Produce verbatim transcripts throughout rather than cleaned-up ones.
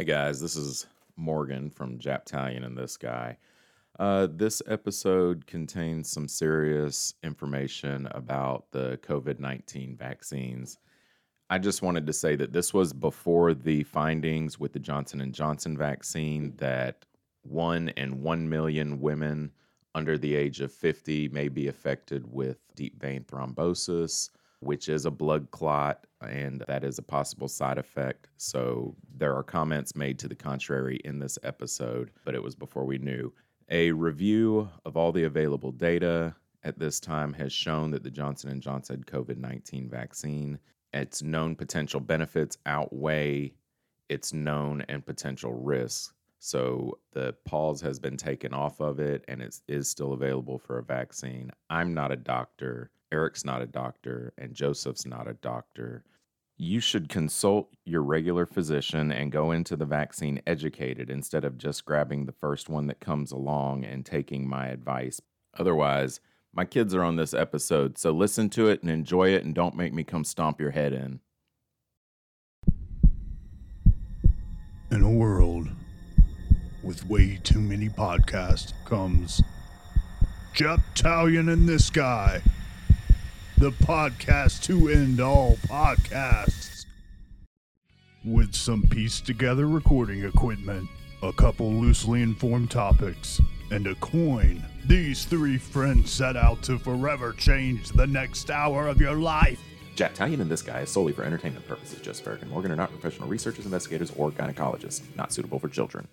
Hey guys, this is Morgan from Japtalian and this guy. Uh, this episode contains some serious information about the COVID nineteen vaccines. I just wanted to say that this was before the findings with the Johnson and Johnson vaccine that one in one million women under the age of fifty may be affected with deep vein thrombosis, which is a blood clot, and that is a possible side effect. So there are comments made to the contrary in this episode, but it was before we knew. A review of all the available data at this time has shown that the Johnson and Johnson COVID nineteen vaccine, its known potential benefits outweigh its known and potential risks. So the pause has been taken off of it, and it is still available for a vaccine. I'm not a doctor. Eric's not a doctor, and Joseph's not a doctor. You should consult your regular physician and go into the vaccine educated instead of just grabbing the first one that comes along and taking my advice. Otherwise, my kids are on this episode, so listen to it and enjoy it, and don't make me come stomp your head in. In a world with way too many podcasts comes Japtalian and this guy. The podcast to end all podcasts. With some pieced together recording equipment, a couple loosely informed topics, and a coin, these three friends set out to forever change the next hour of your life. Japtalian and this guy is solely for entertainment purposes. Joseph, Eric, and Morgan are not professional researchers, investigators, or gynecologists. Not suitable for children.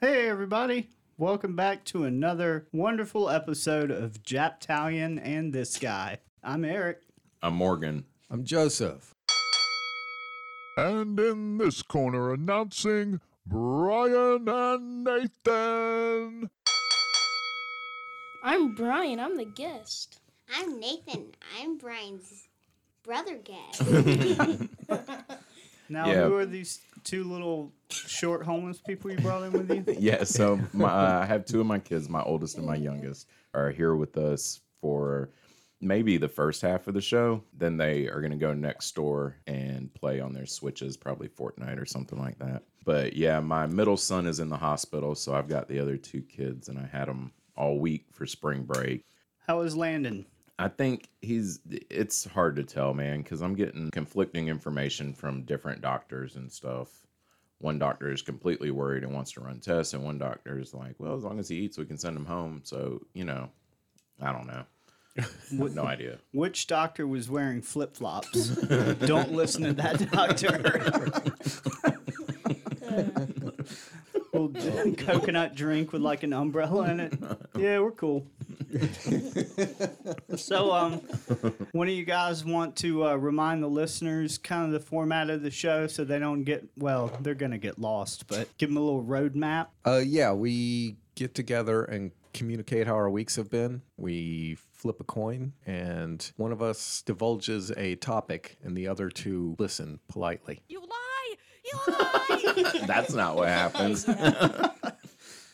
Hey, everybody. Welcome back to another wonderful episode of Japtalian and this guy. I'm Eric. I'm Morgan. I'm Joseph. And in this corner, announcing Brian and Nathan. I'm Brian. I'm the guest. I'm Nathan. I'm Brian's brother guest. Now, yeah. Who are these two little short homeless people you brought in with you? Yeah, so my, uh, I have two of my kids, my oldest and my youngest, are here with us for maybe the first half of the show. Then they are going to go next door and play on their Switches, probably Fortnite or something like that. But yeah, my middle son is in the hospital, so I've got the other two kids, and I had them all week for spring break. How is Landon? I think he's, it's hard to tell, man, because I'm getting conflicting information from different doctors and stuff. One doctor is completely worried and wants to run tests, and one doctor is like, well, as long as he eats, we can send him home. So, you know, I don't know. What, no idea. Which doctor was wearing flip-flops? Don't listen to that doctor. Well, coconut drink with like an umbrella in it. Yeah, we're cool. So, um, one of you guys want to uh, remind the listeners kind of the format of the show so they don't get, well, they're going to get lost, but give them a little roadmap. Uh, yeah, we get together and communicate how our weeks have been. We flip a coin, and one of us divulges a topic, and the other two listen politely. You lie! You lie! That's not what happens.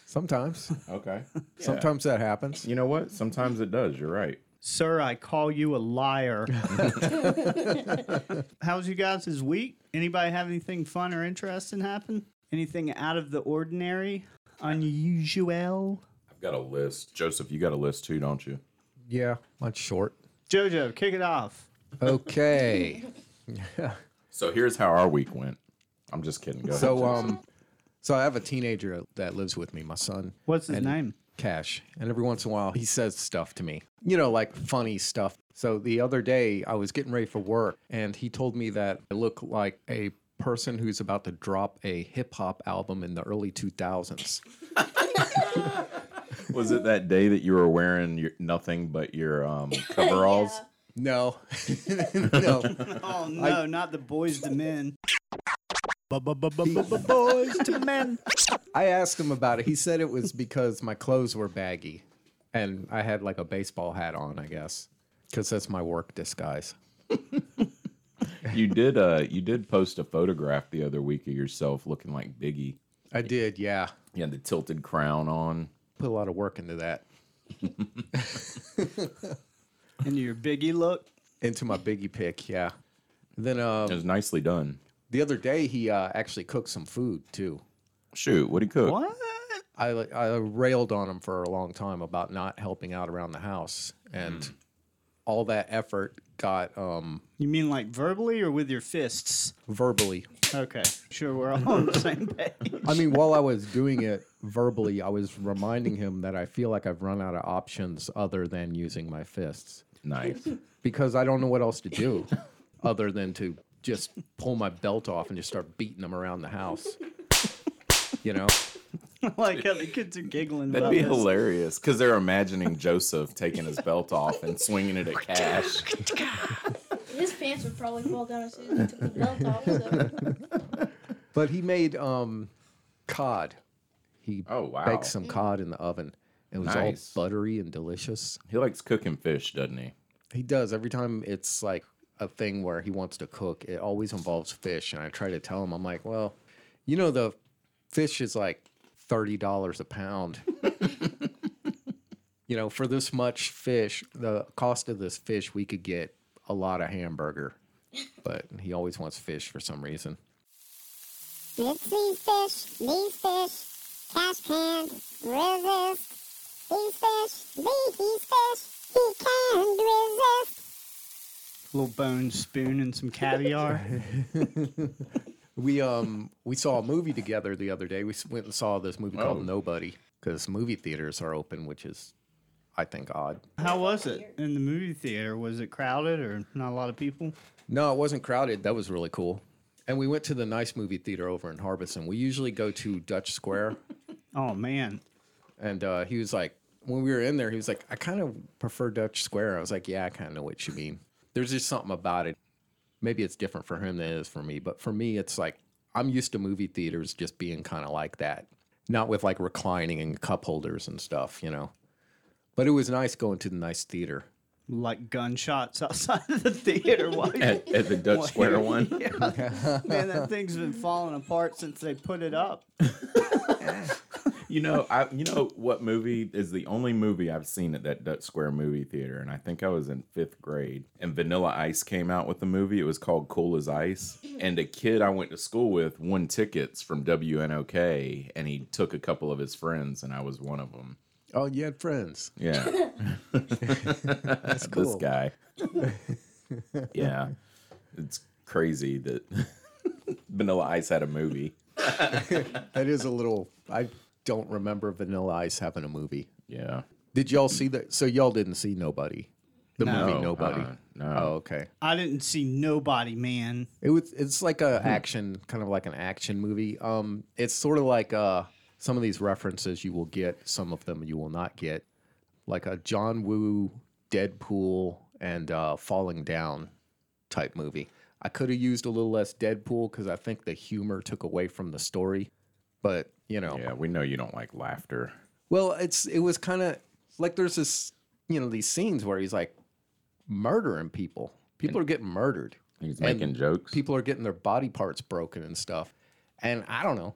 Sometimes. Okay. Yeah. Sometimes that happens. You know what? Sometimes it does. You're right. Sir, I call you a liar. How's you guys this week? Anybody have anything fun or interesting happen? Anything out of the ordinary? Unusual? I've got a list. Joseph, you got a list too, don't you? Yeah, mine's short. Jojo, kick it off. Okay. Yeah. So here's how our week went. I'm just kidding. Go ahead. So, um... So I have a teenager that lives with me, my son. What's his name? Cash. And every once in a while, he says stuff to me, you know, like funny stuff. So the other day, I was getting ready for work, and he told me that I look like a person who's about to drop a hip-hop album in the early two thousands. Was it that day that you were wearing your, nothing but your um, coveralls? Yeah. No. No. Oh, no, I, not the Boys to Men. Boys to Men. I asked him about it. He said it was because my clothes were baggy, and I had like a baseball hat on, I guess, because that's my work disguise. You did. Uh, you did post a photograph the other week of yourself looking like Biggie. I did. Yeah. You had the tilted crown on. Put a lot of work into that. Into your Biggie look. Into my Biggie pic. Yeah. Then uh, it was nicely done. The other day, he uh, actually cooked some food, too. Shoot, what'd he cook? What? I, I railed on him for a long time about not helping out around the house. And mm. all that effort got... Um, you mean like verbally or with your fists? Verbally. Okay, sure, we're all on the same page. I mean, while I was doing it verbally, I was reminding him that I feel like I've run out of options other than using my fists. Nice. Because I don't know what else to do other than to just pull my belt off and just start beating them around the house. You know? Like how the kids are giggling. That'd be this. Hilarious because they're imagining Joseph taking his belt off and swinging it at Cash. His pants would probably fall down as soon as he took the belt off. So. But he made um, cod. He oh, wow. baked some cod in the oven. It was nice. All buttery and delicious. He likes cooking fish, doesn't he? He does. Every time it's like a thing where he wants to cook, it always involves fish. And I try to tell him, I'm like, well, you know, the fish is like thirty dollars a pound. You know, for this much fish, the cost of this fish, we could get a lot of hamburger. But he always wants fish for some reason. It's these fish, these fish, Cash can't resist. These fish, these fish, he can't resist. A little bone spoon and some caviar. We um we saw a movie together the other day. We went and saw this movie oh. called Nobody because movie theaters are open, which is, I think, odd. How was it in the movie theater? Was it crowded or not a lot of people? No, it wasn't crowded. That was really cool. And we went to the nice movie theater over in Harbison. We usually go to Dutch Square. Oh, man. And uh, he was like, when we were in there, he was like, I kind of prefer Dutch Square. I was like, yeah, I kind of know what you mean. There's just something about it. Maybe it's different for him than it is for me. But for me, it's like I'm used to movie theaters just being kind of like that. Not with like reclining and cup holders and stuff, you know. But it was nice going to the nice theater. Like gunshots outside of the theater. At, at the Dutch Square one? Yeah. Man, that thing's been falling apart since they put it up. You know, I, you know what movie is the only movie I've seen at that Dutch Square movie theater, and I think I was in fifth grade, and Vanilla Ice came out with the movie. It was called Cool as Ice, and a kid I went to school with won tickets from W N O K, and he took a couple of his friends, and I was one of them. Oh, you had friends. Yeah. That's cool. This guy. Yeah. It's crazy that Vanilla Ice had a movie. That is a little... I don't remember Vanilla Ice having a movie. Yeah. Did y'all see that? So y'all didn't see Nobody? The no, movie Nobody? Uh, no. Oh, okay. I didn't see Nobody, man. It was. It's like a action, kind of like an action movie. Um, It's sort of like... Uh, some of these references you will get, some of them you will not get. Like a John Woo, Deadpool, and uh, Falling Down type movie. I could have used a little less Deadpool because I think the humor took away from the story. But, you know. Yeah, we know you don't like laughter. Well, it's it was kind of like there's this, you know, these scenes where he's like murdering people. People and are getting murdered. He's and making jokes. People are getting their body parts broken and stuff. And I don't know.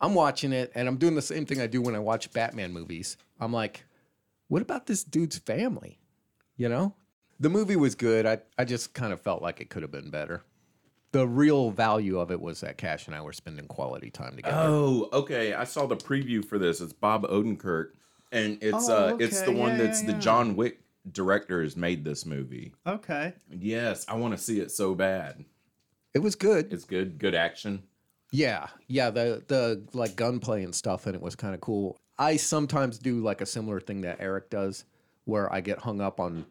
I'm watching it, and I'm doing the same thing I do when I watch Batman movies. I'm like, what about this dude's family? You know? The movie was good. I, I just kind of felt like it could have been better. The real value of it was that Cash and I were spending quality time together. Oh, okay. I saw the preview for this. It's Bob Odenkirk, and it's oh, okay. uh, it's the one yeah, that's yeah, the yeah. John Wick director has made this movie. Okay. Yes, I want to see it so bad. It was good. It's good. Good action. Yeah, yeah, the, the like gunplay and stuff, and it was kind of cool. I sometimes do like a similar thing that Eric does, where I get hung up on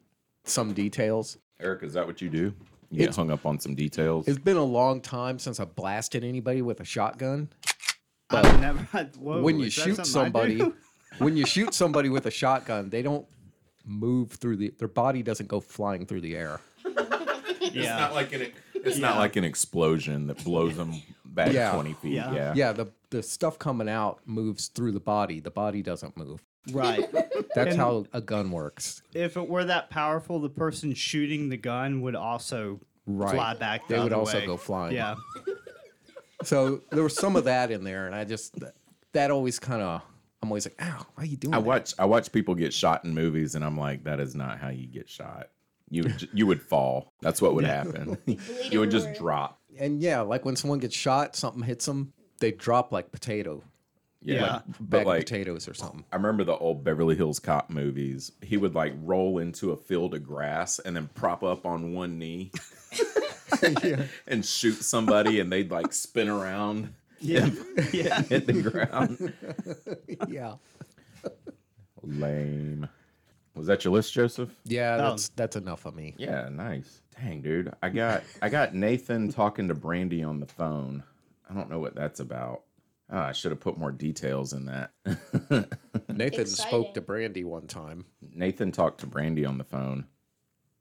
some details. Eric, is that what you do? You it's, get hung up on some details? It's been a long time since I blasted anybody with a shotgun. But I've never had, whoa, when you shoot somebody, when you shoot somebody with a shotgun, they don't move through the, their body doesn't go flying through the air. It's yeah. not like an it's yeah. not like an explosion that blows them back yeah. twenty feet. Yeah. yeah, yeah. The the stuff coming out moves through the body. The body doesn't move. Right. That's and how a gun works. If it were that powerful, the person shooting the gun would also right. fly back. The they other would also way. Go flying. Yeah. So there was some of that in there, and I just that always kind of I'm always like, ow, why are you doing? I that? watch I watch people get shot in movies, and I'm like, that is not how you get shot. You would, you would fall. That's what would happen. You would just drop. and yeah, like when someone gets shot, something hits them, they drop like potato. Yeah, like bag like, of potatoes or something. I remember the old Beverly Hills Cop movies. He would like roll into a field of grass and then prop up on one knee yeah. and shoot somebody, and they'd like spin around yeah. and yeah. hit the ground. yeah. Lame. Was that your list, Joseph? Yeah, that's um, that's enough of me. Yeah, nice. Dang, dude. I got I got Nathan talking to Brandy on the phone. I don't know what that's about. Oh, I should have put more details in that. Nathan Exciting. spoke to Brandy one time. Nathan talked to Brandy on the phone.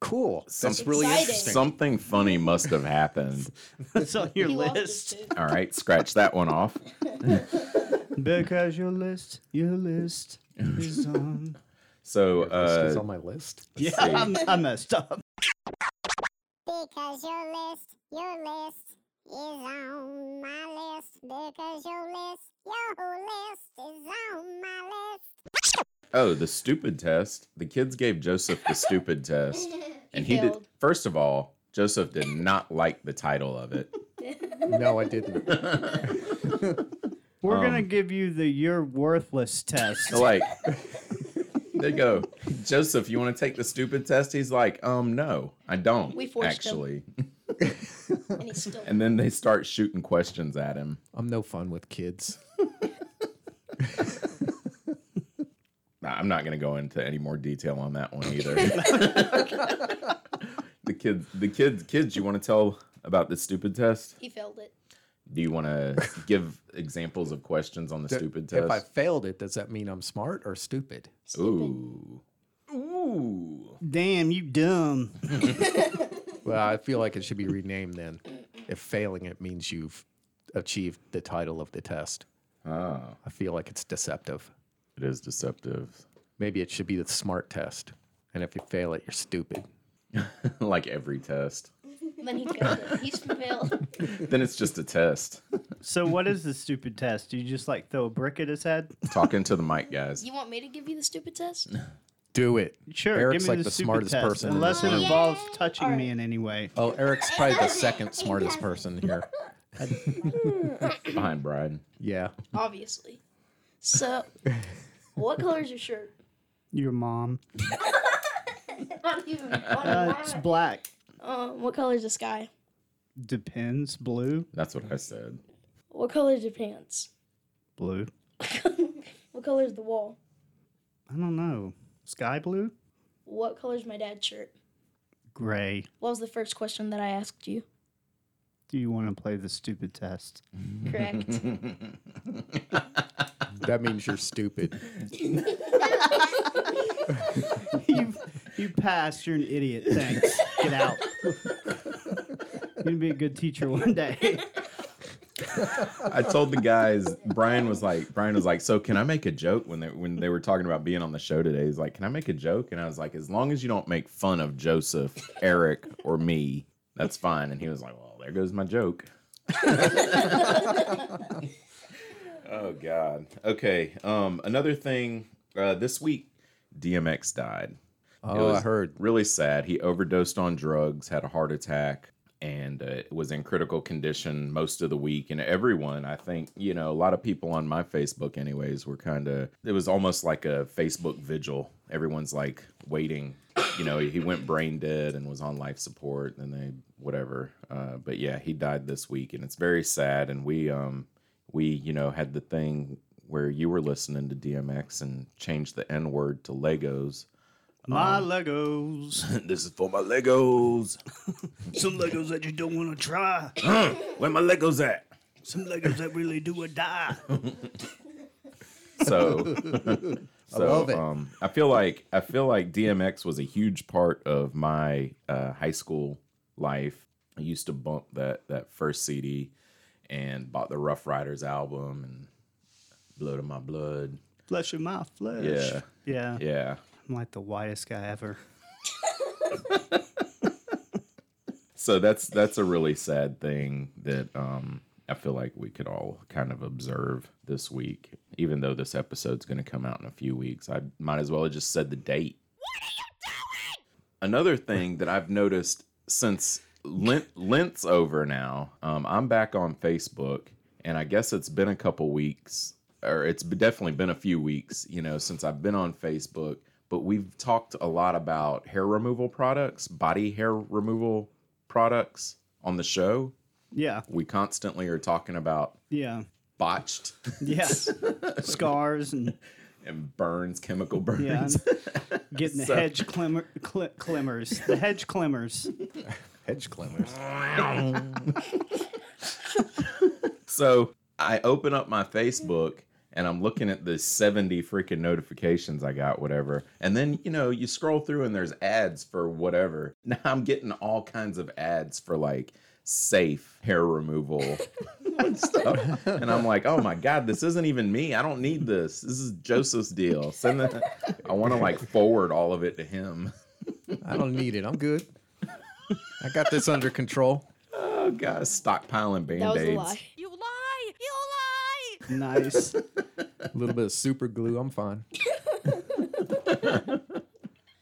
Cool. That's Some, really interesting. Something funny must have happened. That's on your he list. All right, scratch that one off. Because your list, your list is on. So, your list uh, is on my list. Let's yeah, I'm, I messed up. Because your list, your list. Is on my list because your list, your list is on my list. Oh, the stupid test. The kids gave Joseph the stupid test. And he did. First of all, Joseph did not like the title of it. No, I didn't. We're um, going to give you the you're worthless test. Like, they go, Joseph, you want to take the stupid test? He's like, um, no, I don't. We forced actually. Him. And, still- and then they start shooting questions at him. I'm no fun with kids. Nah, I'm not going to go into any more detail on that one either. the kids, the kids, kids. You want to tell about this stupid test? He failed it. Do you want to give examples of questions on the Do, stupid test? If I failed it, does that mean I'm smart or stupid? stupid. Ooh, ooh, damn, you dumb. Well, I feel like it should be renamed then, if failing it means you've achieved the title of the test. Oh. I feel like it's deceptive. It is deceptive. Maybe it should be the smart test, and if you fail it, you're stupid. Like every test. Then he failed it. He's failed. Then it's just a test. So what is the stupid test? Do you just, like, throw a brick at his head? Talking to the mic, guys. You want me to give you the stupid test? Do it. Sure, Eric's give me like the, the smartest test, person. Unless it involves touching right. me in any way. Oh, Eric's probably the second smartest person here. Behind Brian. Yeah. Obviously. So, what color is your shirt? Your mom. Not even. Uh, it's black. Uh, what color is the sky? Depends. Blue. That's what I said. What color is your pants? Blue. What color is the wall? I don't know. Sky blue? What color is my dad's shirt? Gray. What was the first question that I asked you? Do you want to play the stupid test? Correct. That means you're stupid. you, you passed. You're an idiot. Thanks. Get out. You're going to be a good teacher one day. I told the guys, Brian was like, Brian was like, so can I make a joke when they when they were talking about being on the show today? He's like, can I make a joke? And I was like, as long as you don't make fun of Joseph, Eric, or me, that's fine. And he was like, well, there goes my joke. Oh, God. Okay. Um, another thing, uh, this week, D M X died. Oh, I heard. Really sad. He overdosed on drugs, had a heart attack. And uh, was in critical condition most of the week. And everyone, I think, you know, a lot of people on my Facebook anyways were kind of, it was almost like a Facebook vigil. Everyone's like waiting. You know, he went brain dead and was on life support and they, whatever. Uh, but yeah, he died this week and it's very sad. And we, um, we, you know, had the thing where you were listening to D M X and changed the N word to Legos. My um, Legos. This is for my Legos. Some Legos that you don't want to try. Where my Legos at? Some Legos that really do or die. so, so I love it. Um, I feel like I feel like D M X was a huge part of my uh, high school life. I used to bump that that first C D and bought the Rough Riders album and Blood of My Blood, Flesh of My Flesh. Yeah, yeah, yeah. I'm like the whitest guy ever. So that's that's a really sad thing that um, I feel like we could all kind of observe this week. Even though this episode's going to come out in a few weeks, I might as well have just said the date. What are you doing? Another thing that I've noticed since Lent, Lent's over now. Um, I'm back on Facebook, and I guess it's been a couple weeks, or it's definitely been a few weeks, you know, since I've been on Facebook. But we've talked a lot about hair removal products, body hair removal products on the show. Yeah. We constantly are talking about yeah botched. Yes. Scars and... and burns, chemical burns. Yeah, getting the so. hedge climber, cl- climbers, the hedge climbers. Hedge climbers. So I open up my Facebook and I'm looking at the seventy freaking notifications I got, whatever. And then, you know, you scroll through and there's ads for whatever. Now I'm getting all kinds of ads for like safe hair removal and stuff. And I'm like, oh my God, this isn't even me. I don't need this. This is Joseph's deal. Send that. I want to like forward all of it to him. I don't need it. I'm good. I got this under control. Oh God, stockpiling Band-Aids. You lie. You lie. Nice. A little bit of super glue. I'm fine.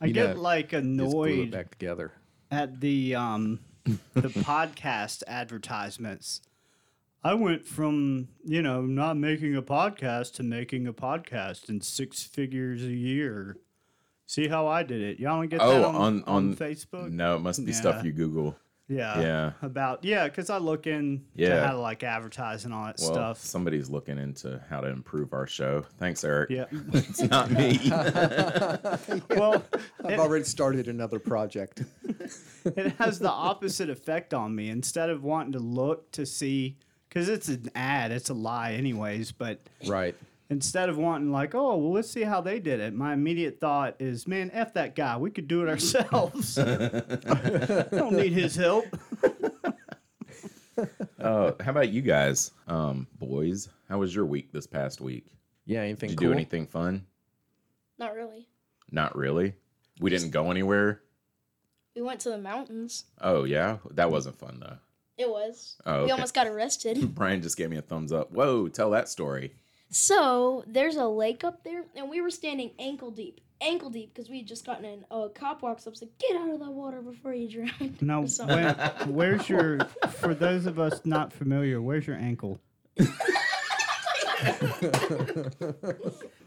I you get know, like annoyed glue it back together. At the, um, the podcast advertisements. I went from, you know, not making a podcast to making a podcast in six figures a year. See how I did it. Y'all don't get oh, that on, on, on Facebook? No, it must be yeah. stuff you Google. Yeah. Yeah. About, yeah, because I look into yeah. how to like advertise and all that well, stuff. Somebody's looking into how to improve our show. Thanks, Eric. Yeah. It's not me. Well, I've it, already started another project. It has the opposite effect on me. Instead of wanting to look to see, because it's an ad, it's a lie, anyways. But right. Instead of wanting like, oh, well, let's see how they did it. My immediate thought is, man, F that guy. We could do it ourselves. I don't need his help. uh, how about you guys, um, boys? How was your week this past week? Yeah, anything Did you cool? do anything fun? Not really. Not really? We Just, didn't go anywhere? We went to the mountains. Oh, yeah? That wasn't fun, though. It was. Oh, okay. We almost got arrested. Brian just gave me a thumbs up. Whoa, tell that story. So, there's a lake up there, and we were standing ankle deep. Ankle deep, because we had just gotten in. A cop walks up and said, get out of the water before you drown. Now, where, where's your, for those of us not familiar, where's your ankle? They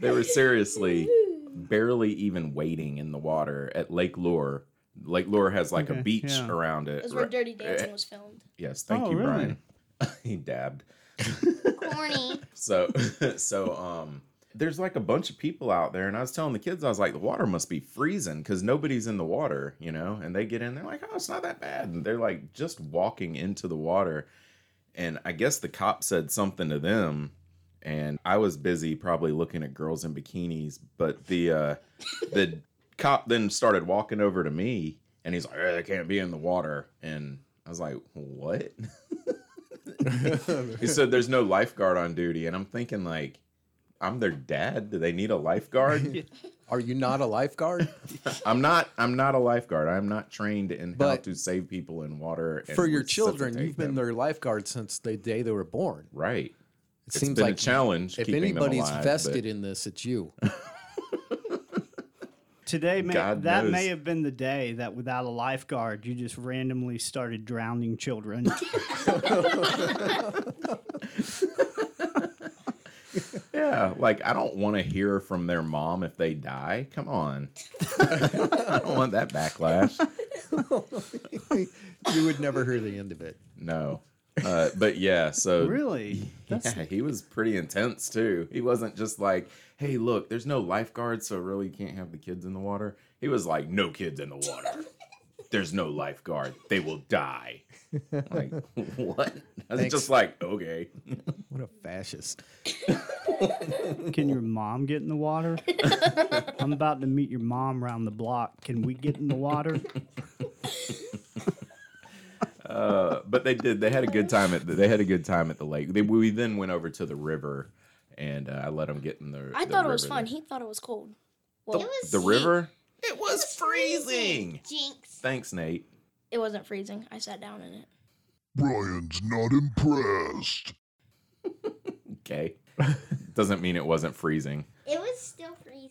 were seriously barely even wading in the water at Lake Lure. Lake Lure has like okay, a beach yeah. around it. It was where Dirty Dancing was filmed. Yes, thank oh, you, really? Brian. He dabbed. Corny. So, so um, there's like a bunch of people out there, and I was telling the kids, I was like, the water must be freezing because nobody's in the water, you know. And they get in, they're like, oh, it's not that bad, and they're like just walking into the water. And I guess the cop said something to them, and I was busy probably looking at girls in bikinis. But the uh, the cop then started walking over to me, and he's like, oh, they can't be in the water, and I was like, what? He said there's no lifeguard on duty, and I'm thinking like, I'm their dad. Do they need a lifeguard? Are you not a lifeguard? I'm not. I'm not a lifeguard. I'm not trained in but how to save people in water. For your children, you've them. been their lifeguard since the day they were born. Right. It it's seems been like a challenge. If anybody's alive, vested but... in this, it's you. Today, may, that knows. may have been the day that without a lifeguard, you just randomly started drowning children. Yeah, like, I don't want to hear from their mom if they die. Come on. I don't want that backlash. You would never hear the end of it. No. Uh, but yeah, so really, That's... yeah, he was pretty intense too. He wasn't just like, "Hey, look, there's no lifeguards, so really can't have the kids in the water." He was like, "No kids in the water. There's no lifeguard. They will die." Like what? I was Thanks. just like, okay. What a fascist! Can your mom get in the water? I'm about to meet your mom around the block. Can we get in the water? Uh, but they did. They had a good time at the, they had a good time at the lake. They, we then went over to the river, and uh, I let them get in the. I the thought river it was fun. There. He thought it was cold. Well, the, it was the river. It was, it was freezing. freezing. Jinx. Thanks, Nate. It wasn't freezing. I sat down in it. Brian's not impressed. Okay, doesn't mean it wasn't freezing. It was still freezing.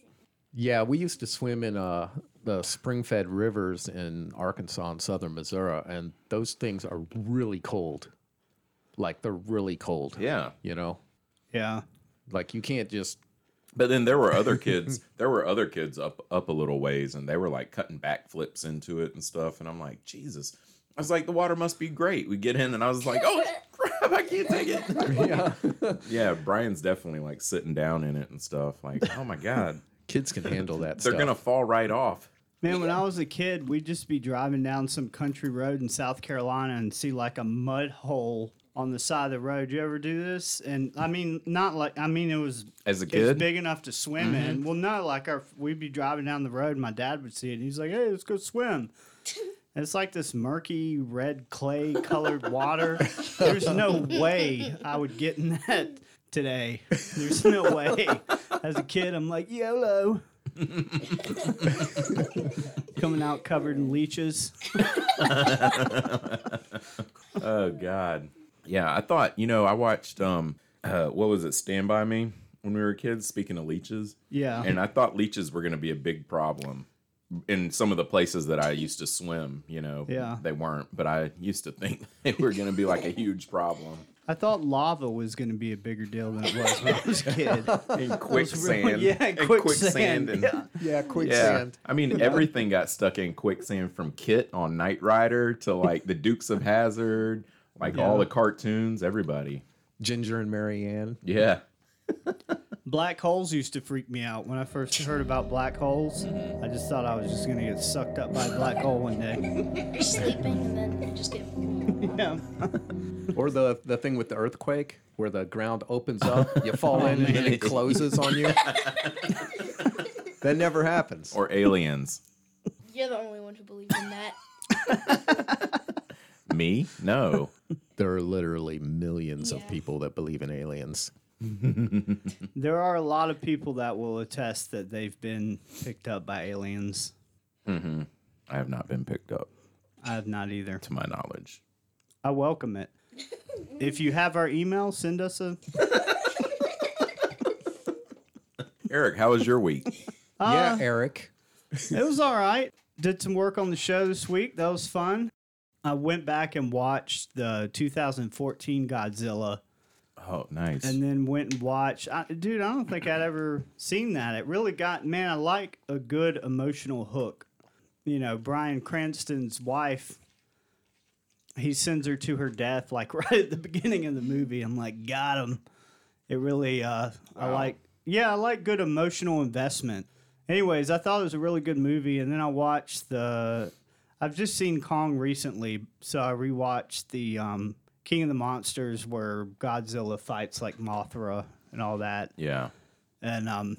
Yeah, we used to swim in a the spring-fed rivers in Arkansas and southern Missouri, and those things are really cold. Like, they're really cold. Yeah. You know? Yeah. Like, you can't just... But then there were other kids. There were other kids up up a little ways, and they were, like, cutting backflips into it and stuff. And I'm like, Jesus. I was like, the water must be great. We get in, and I was like, oh, crap, I can't take it. Yeah. Yeah, Brian's definitely, like, sitting down in it and stuff. Like, oh, my God. Kids can handle that stuff. They're going to fall right off. Man, when I was a kid, we'd just be driving down some country road in South Carolina and see, like, a mud hole on the side of the road. You ever do this? And I mean, not like, I mean, it was as a kid, it was big enough to swim mm-hmm. in. Well, no, like our, we'd be driving down the road and my dad would see it and he's like, hey, let's go swim. And it's like this murky red clay colored water. There's no way I would get in that today. There's no way. As a kid, I'm like, YOLO. Coming out covered in leeches. Oh God. Yeah, I thought, you know, I watched, um, uh, what was it, Stand By Me when we were kids, speaking of leeches. Yeah. And I thought leeches were going to be a big problem in some of the places that I used to swim, you know. Yeah. They weren't, but I used to think they were going to be like a huge problem. I thought lava was going to be a bigger deal than it was when I was a kid. And quicksand. Really, yeah, and quicksand. And, yeah. yeah, quicksand. Yeah. I mean, everything got stuck in quicksand, from Kit on Knight Rider to, like, the Dukes of Hazzard. Like yeah. all the cartoons, everybody. Ginger and Marianne. Yeah. Black holes used to freak me out. When I first heard about black holes, I just thought I was just going to get sucked up by a black hole one day. You're sleeping and then just get... Yeah. Or the, the thing with the earthquake, where the ground opens up, you fall oh, in, man. And then it closes on you. That never happens. Or aliens. You're the only one who believes in that. Me? No. There are literally millions yeah. of people that believe in aliens. There are a lot of people that will attest that they've been picked up by aliens. Mm-hmm. I have not been picked up. I have not either. To my knowledge. I welcome it. If you have our email, send us a... Eric, how was your week? Uh, yeah, Eric. It was all right. Did some work on the show this week. That was fun. I went back and watched the two thousand fourteen Godzilla. Oh, nice. And then went and watched. I, dude, I don't think I'd ever seen that. It really got, man, I like a good emotional hook. You know, Bryan Cranston's wife, he sends her to her death, like right at the beginning of the movie. I'm like, got him. It really, uh, wow. I like, yeah, I like good emotional investment. Anyways, I thought it was a really good movie. And then I watched the... I've just seen Kong recently, so I rewatched the um, King of the Monsters, where Godzilla fights like Mothra and all that. Yeah. And um,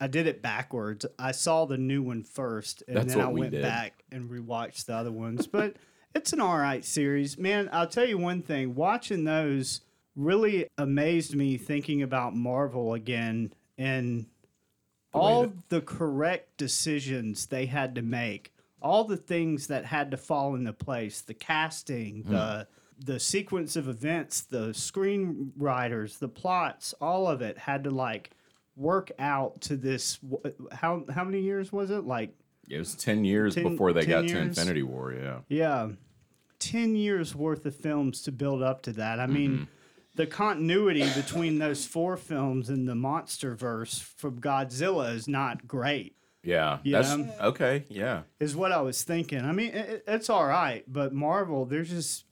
I did it backwards. I saw the new one first, and That's then I went did. back and rewatched the other ones. But it's an all right series. Man, I'll tell you one thing. Watching those really amazed me, thinking about Marvel again and all that- the correct decisions they had to make. All the things that had to fall into place, the casting, mm. the the sequence of events, the screenwriters, the plots, all of it had to, like, work out to this. How how many years was it? Like It was ten years ten, before they got years? to Infinity War, yeah. Yeah. ten years worth of films to build up to that. I mean, mm-hmm. the continuity between those four films and the Monsterverse from Godzilla is not great. Yeah, you that's know, okay, yeah. Is what I was thinking. I mean, it, it's all right, but Marvel, there's just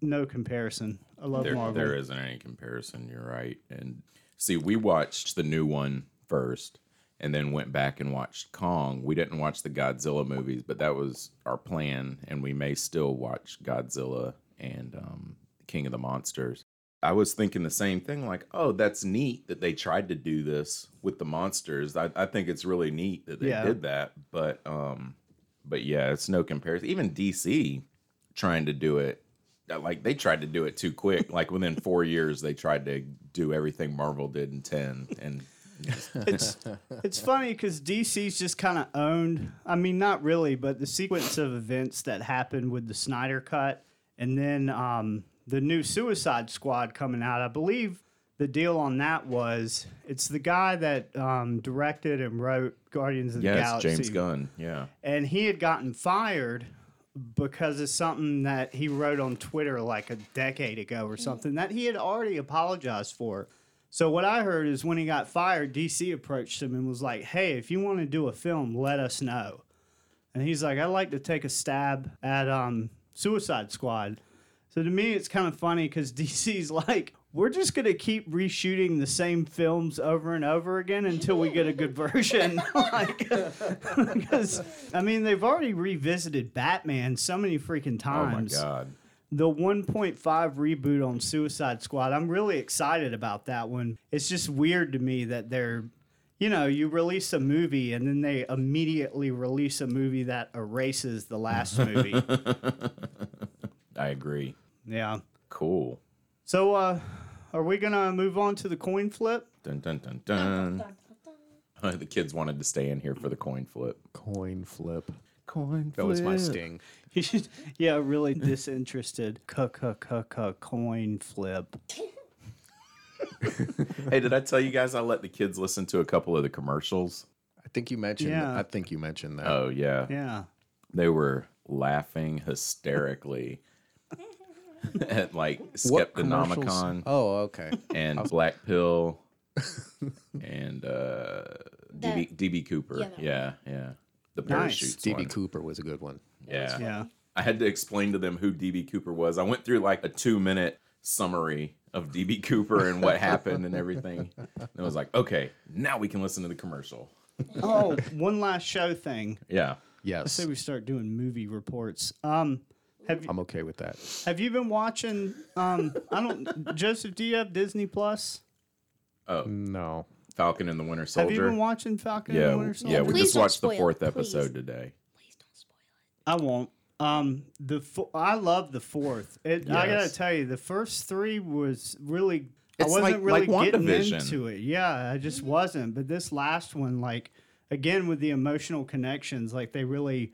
no comparison. I love there, Marvel. There isn't any comparison, you're right. And see, we watched the new one first and then went back and watched Kong. We didn't watch the Godzilla movies, but that was our plan, and we may still watch Godzilla and um, King of the Monsters. I was thinking the same thing, like, oh, that's neat that they tried to do this with the monsters. I, I think it's really neat that they yeah. did that, but um, but yeah, it's no comparison. Even D C trying to do it, like, they tried to do it too quick. Like, within four years, they tried to do everything Marvel did in ten. And it's it's funny because D C's just kind of owned. I mean, not really, but the sequence of events that happened with the Snyder Cut, and then. Um, The new Suicide Squad coming out, I believe the deal on that was it's the guy that um, directed and wrote Guardians of yes, the Galaxy. Yes, James Gunn, yeah. And he had gotten fired because of something that he wrote on Twitter like a decade ago or something that he had already apologized for. So what I heard is when he got fired, D C approached him and was like, hey, if you want to do a film, let us know. And he's like, I'd like to take a stab at um, Suicide Squad. So to me, it's kind of funny because D C's like, we're just going to keep reshooting the same films over and over again until we get a good version. like, because, I mean, they've already revisited Batman so many freaking times. Oh, my God. The one point five reboot on Suicide Squad, I'm really excited about that one. It's just weird to me that they're, you know, you release a movie and then they immediately release a movie that erases the last movie. I agree. Yeah. Cool. So, uh... are we going to move on to the coin flip? Dun, dun, dun, dun. The kids wanted to stay in here for the coin flip. Coin flip. Coin flip. That was my sting. You should, yeah, really disinterested. C-c-c-c-c coin flip. Hey, did I tell you guys I let the kids listen to a couple of the commercials? I think you mentioned yeah. I think you mentioned that. Oh, yeah. Yeah. They were laughing hysterically. At like Skeptonomicon. Oh, okay. And Black Pill and uh, D B Cooper. Yeah, yeah, yeah. The parachutes. Nice. D B Cooper was a good one. Yeah. Yeah. I had to explain to them who D B Cooper was. I went through like a two minute summary of D B Cooper and what happened and everything. And I was like, okay, now we can listen to the commercial. Oh, one last show thing. Yeah. Yes. Let's say we start doing movie reports. Um, Have you, I'm okay with that. Have you been watching? Um, I don't. Joseph, do you have Disney Plus? Oh no, Falcon and the Winter Soldier. Have you been watching Falcon yeah, and the Winter Soldier? Yeah, we Please just watched the fourth it. episode Please. today. Please don't spoil it. I won't. Um, the fo- I love the fourth. It, yes. I gotta tell you, the first three was really. It's I wasn't like, really like getting into it. Yeah, I just wasn't. But this last one, like again with the emotional connections, like they really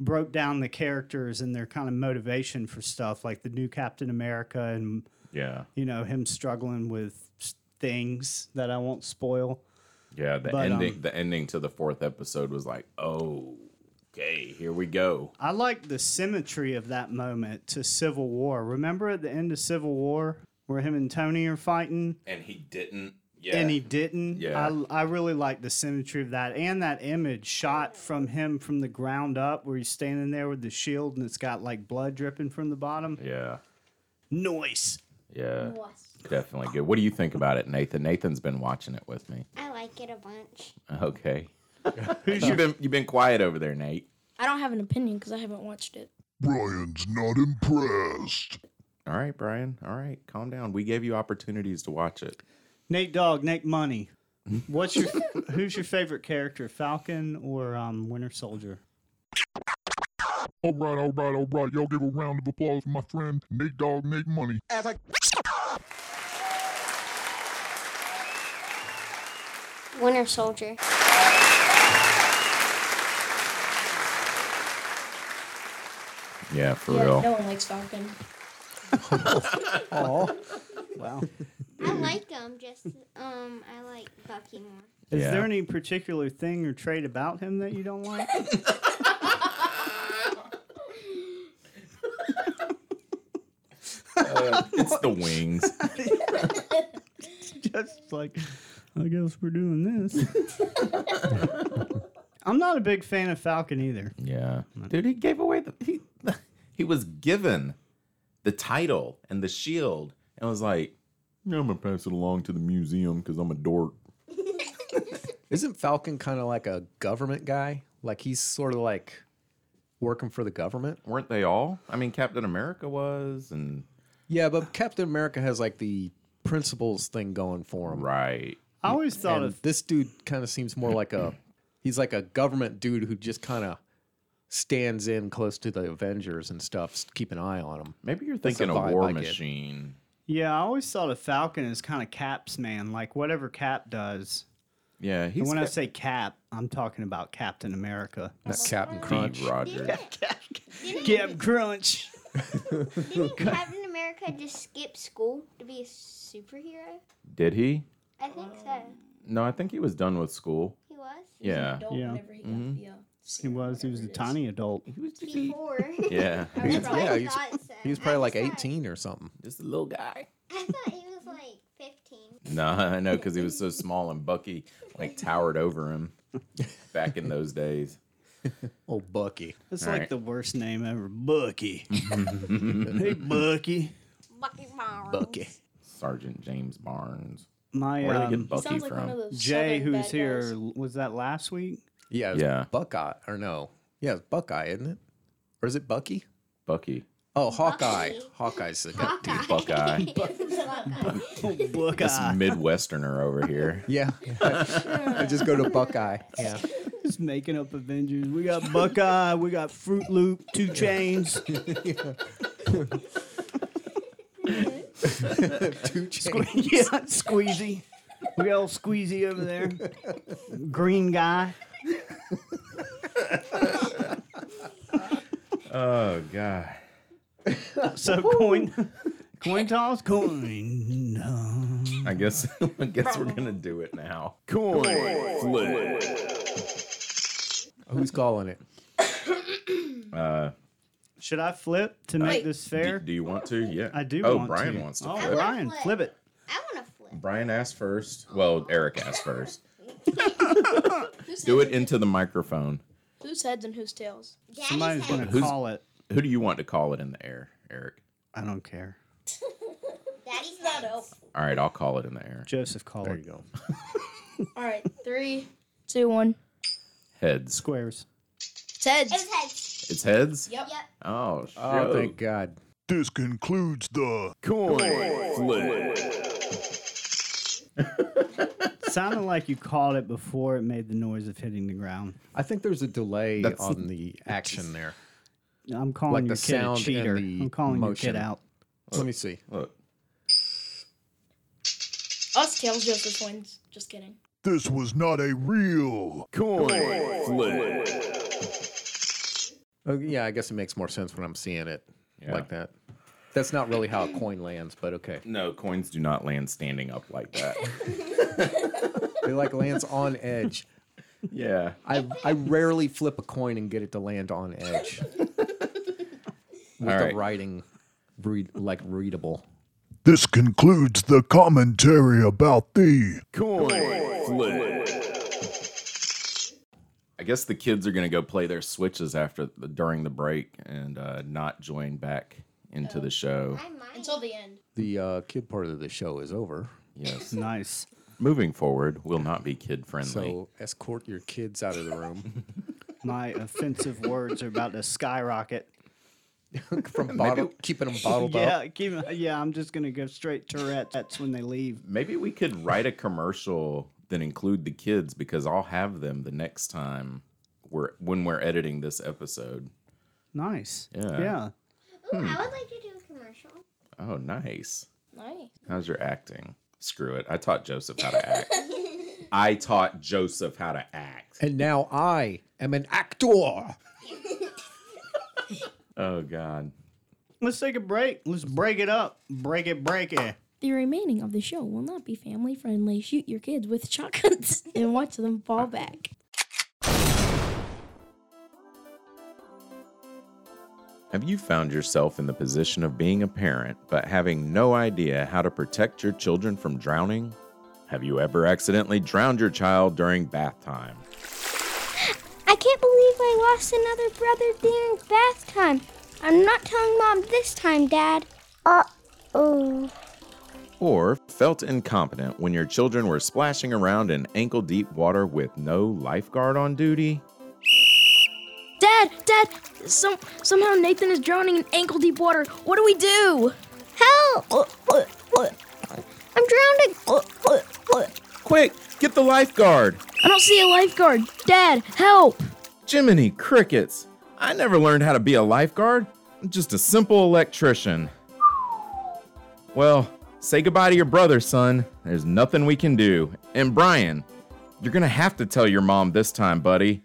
broke down the characters and their kind of motivation for stuff like the new Captain America and yeah, you know, him struggling with things that I won't spoil. Yeah, the but, ending um, the ending to the fourth episode was like, oh, okay, here we go. I like the symmetry of that moment to Civil War. Remember at the end of Civil War where him and Tony are fighting? And he didn't. Yeah. And he didn't. Yeah. I, I really like the symmetry of that. And that image shot from him from the ground up where he's standing there with the shield and it's got like blood dripping from the bottom. Yeah. Noise. Yeah. Noise. Definitely good. What do you think about it, Nathan? Nathan's been watching it with me. I like it a bunch. Okay. Who's you been, you've been quiet over there, Nate. I don't have an opinion because I haven't watched it. Brian's not impressed. All right, Brian. All right. Calm down. We gave you opportunities to watch it. Nate Dogg, Nate Money. What's your who's your favorite character, Falcon or um, Winter Soldier? All right, all right, all right. Y'all give a round of applause for my friend, Nate Dogg, Nate Money. As I... Winter Soldier. Yeah, for yeah, real. No one likes Falcon. Oh, wow. I like him, just, um, I like Bucky more. Is yeah. there any particular thing or trait about him that you don't like? uh, it's the wings. Just like, I guess we're doing this. I'm not a big fan of Falcon either. Yeah. Dude, he gave away the, he, he was given the title and the shield and was like, yeah, I'm going to pass it along to the museum because I'm a dork. Isn't Falcon kind of like a government guy? Like he's sort of like working for the government? Weren't they all? I mean, Captain America was. and Yeah, but Captain America has like the principles thing going for him. Right. I always thought of... this dude kind of seems more like a... he's like a government dude who just kind of stands in close to the Avengers and stuff, keep an eye on him. Maybe you're thinking a war machine. Yeah, I always thought of Falcon as kind of Cap's man, like whatever Cap does. Yeah, he's. And when ca- I say Cap, I'm talking about Captain America. That's Captain Crunch. Roger. Cap, Cap, Cap Crunch. Didn't Captain America America just skipped school to be a superhero? Did he? I think um, so. No, I think he was done with school. He was? He was yeah. an adult yeah. whenever he mm-hmm. got the, uh, he was. He was a tiny adult. He was just before. Yeah. I was probably yeah, thought so. He was probably was like thought, eighteen or something. Just a little guy. I thought he was like fifteen. Nah, I know, because he was so small and Bucky like towered over him back in those days. Oh, Bucky. That's all like right. the worst name ever. Bucky. Hey, Bucky. Bucky Barnes. Bucky. Sergeant James Barnes. My, Where did um, they get Bucky like from? Jay, who's here, guys. Was that last week? Yeah, it was yeah. Buckeye, or no. Yeah, it's Buckeye, isn't it? Or is it Bucky? Bucky. Oh, Hawkeye. Hawkeye's the guy. Dude, Buckeye. Buckeye. Buckeye. This Midwesterner over here. Yeah. I just go to Buckeye. Yeah. Just making up Avengers. We got Buckeye. We got Fruit Loop. Two Chains. Two Chains. Sque- yeah, Squeezy. We got old Squeezy over there. Green guy. Oh, God. So coin, coin toss, coin. No. I guess, I guess we're gonna do it now. Coin flip. Who's calling it? Uh, should I flip to make wait, this fair? Do, do you want to? Yeah, I do. Oh, want Brian to. wants to. Oh, flip. Brian, flip. flip it. I want to flip. Brian asked first. Well, Eric asked first. Do it into the microphone. Whose heads and whose tails? Daddy's Somebody's gonna who's, call it. Who do you want to call it in the air, Eric? I don't care. Daddy's not open. All right, I'll call it in the air. Joseph, call there it. There you go. All right, three, two, one. Heads. Squares. It's heads. It's heads. It's heads? Yep. yep. Oh, shit. Oh, thank God. This concludes the coin flip. Sounded like you called it before it made the noise of hitting the ground. I think there's a delay That's on the action there. I'm calling like your kid a cheater. I'm calling motion. your kid out. Look, Let me see. Look. Us tails, Joseph wins. Just kidding. This was not a real coin flip. Oh, yeah, I guess it makes more sense when I'm seeing it yeah. like that. That's not really how a coin lands, but okay. No, coins do not land standing up like that. They like lands on edge. Yeah. I I rarely flip a coin and get it to land on edge. With All right. the writing read, like readable. This concludes the commentary about the coin flip. I guess the kids are going to go play their switches after the, during the break and uh, not join back into oh. the show. I might. Until the end. The uh, kid part of the show is over. Yes. Nice. Moving forward, will not be kid-friendly. So escort your kids out of the room. My offensive words are about to skyrocket. From bottle, maybe, keeping them bottled yeah, up? Keep, yeah, I'm just going to go straight Tourette's. That's when they leave. Maybe we could write a commercial that include the kids, because I'll have them the next time we're when we're editing this episode. Nice. Yeah. yeah. Ooh, hmm. I would like to do a commercial. Oh, nice. Nice. How's your acting? Screw it. I taught Joseph how to act. I taught Joseph how to act. And now I am an actor. Oh, God. Let's take a break. Let's break it up. Break it, break it. The remaining of the show will not be family friendly. Shoot your kids with shotguns and watch them fall back. Have you found yourself in the position of being a parent, but having no idea how to protect your children from drowning? Have you ever accidentally drowned your child during bath time? I can't believe I lost another brother during bath time. I'm not telling Mom this time, Dad. Uh-oh. Or felt incompetent when your children were splashing around in ankle-deep water with no lifeguard on duty? Dad, Dad, some, somehow Nathan is drowning in ankle-deep water. What do we do? Help! I'm drowning! Quick, get the lifeguard! I don't see a lifeguard. Dad, help! Jiminy crickets! I never learned how to be a lifeguard. I'm just a simple electrician. Well, say goodbye to your brother, son. There's nothing we can do. And Brian, you're gonna have to tell your mom this time, buddy.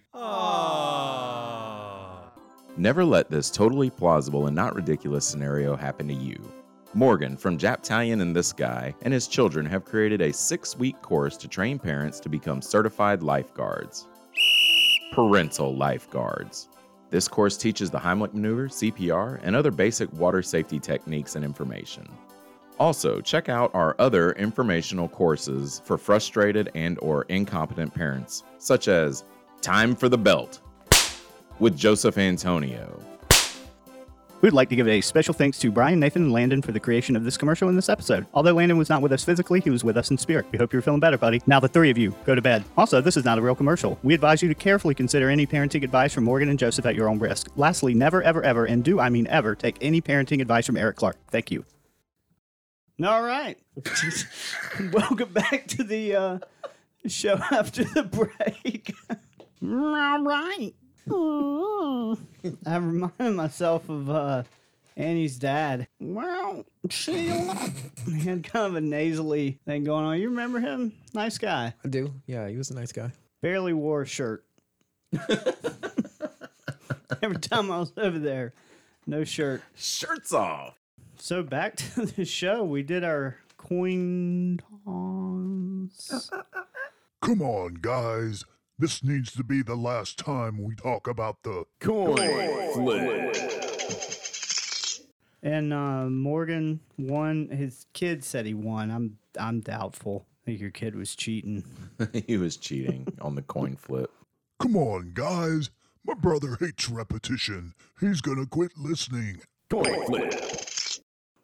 Never let this totally plausible and not ridiculous scenario happen to you. Morgan from Japtalian and This Guy and his children have created a six-week course to train parents to become certified lifeguards. Parental lifeguards. This course teaches the Heimlich maneuver, C P R, and other basic water safety techniques and information. Also, check out our other informational courses for frustrated and or incompetent parents, such as Time for the Belt with Joseph Antonio. We'd like to give a special thanks to Brian, Nathan, and Landon for the creation of this commercial in this episode. Although Landon was not with us physically, he was with us in spirit. We hope you're feeling better, buddy. Now the three of you, go to bed. Also, this is not a real commercial. We advise you to carefully consider any parenting advice from Morgan and Joseph at your own risk. Lastly, never, ever, ever, and do I mean ever, take any parenting advice from Eric Clark. Thank you. All right. Welcome back to the uh, show after the break. All right. I reminded myself of uh, Annie's dad. Well, Sheila. He had kind of a nasally thing going on. You remember him? Nice guy. I do. Yeah, he was a nice guy. Barely wore a shirt. Every time I was over there, no shirt. Shirts off. So back to the show. We did our coin toss. Come on, guys. This needs to be the last time we talk about the coin flip. And uh, Morgan won. His kid said he won. I'm I'm doubtful. I think your kid was cheating. He was cheating on the coin flip. Come on, guys. My brother hates repetition. He's going to quit listening. Coin flip.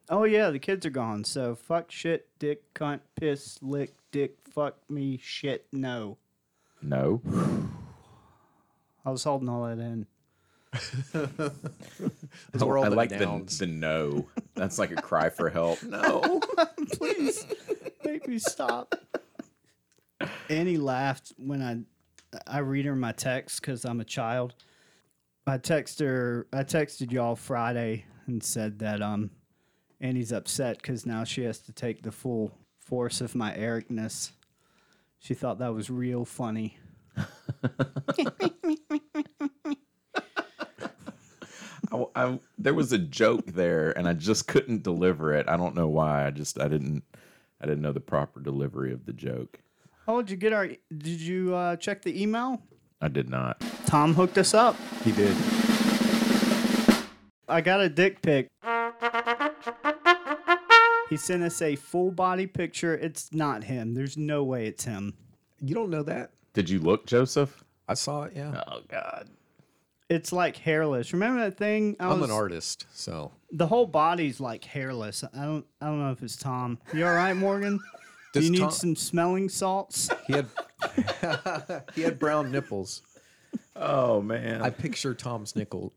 Oh, yeah. The kids are gone. So fuck, shit, dick, cunt, piss, lick, dick, fuck me, shit, no. No. I was holding all that in. I, I like the, the no. That's like a cry for help. No. Please make me stop. Annie laughed when I I read her my text because I'm a child. I text her. I texted y'all Friday and said that um Annie's upset because now she has to take the full force of my Ericness. She thought that was real funny. I, I, there was a joke there, and I just couldn't deliver it. I don't know why. I just I didn't I didn't know the proper delivery of the joke. Oh, did you get our? Did you uh, check the email? I did not. Tom hooked us up. He did. I got a dick pic. He sent us a full body picture. It's not him. There's no way it's him. You don't know that? Did you look, Joseph? I saw it, yeah. Oh, God. It's like hairless. Remember that thing? I I'm was, an artist, so. The whole body's like hairless. I don't I don't know if it's Tom. You all right, Morgan? Do you need Tom... some smelling salts? He had he had brown nipples. Oh, man. I picture Tom's nickel,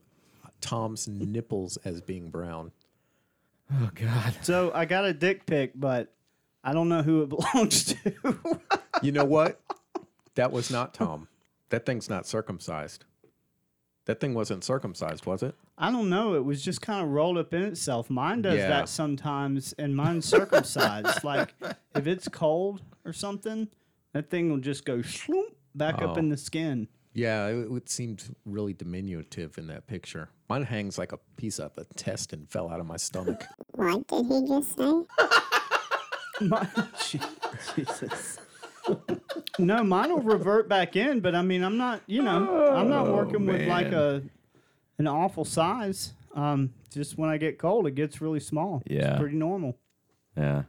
Tom's nipples as being brown. Oh, God. So I got a dick pic, but I don't know who it belongs to. You know what? That was not Tom. That thing's not circumcised. That thing wasn't circumcised, was it? I don't know. It was just kind of rolled up in itself. Mine does yeah. that sometimes, and mine's circumcised. Like, if it's cold or something, that thing will just go shloom back oh. up in the skin. Yeah, it, it seemed really diminutive in that picture. Mine hangs like a piece of a intestine fell out of my stomach. What did he just say? My, Jesus. No, mine will revert back in, but I mean, I'm not, you know, oh, I'm not working man. with like a an awful size. Um, just when I get cold, it gets really small. Yeah. It's pretty normal. Yeah.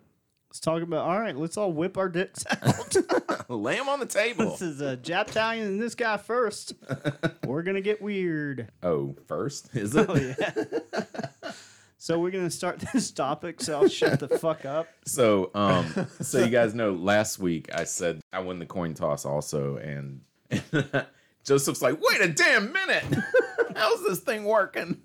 Let's talk about, all right, let's all whip our dicks out. Lay them on the table. This is a Japtalian and this guy first. We're going to get weird. Oh, first? Is it? Oh, yeah. So we're going to start this topic, so I'll shut the fuck up. So, um, so you guys know, last week I said I won the coin toss also, and Joseph's like, wait a damn minute. How's this thing working?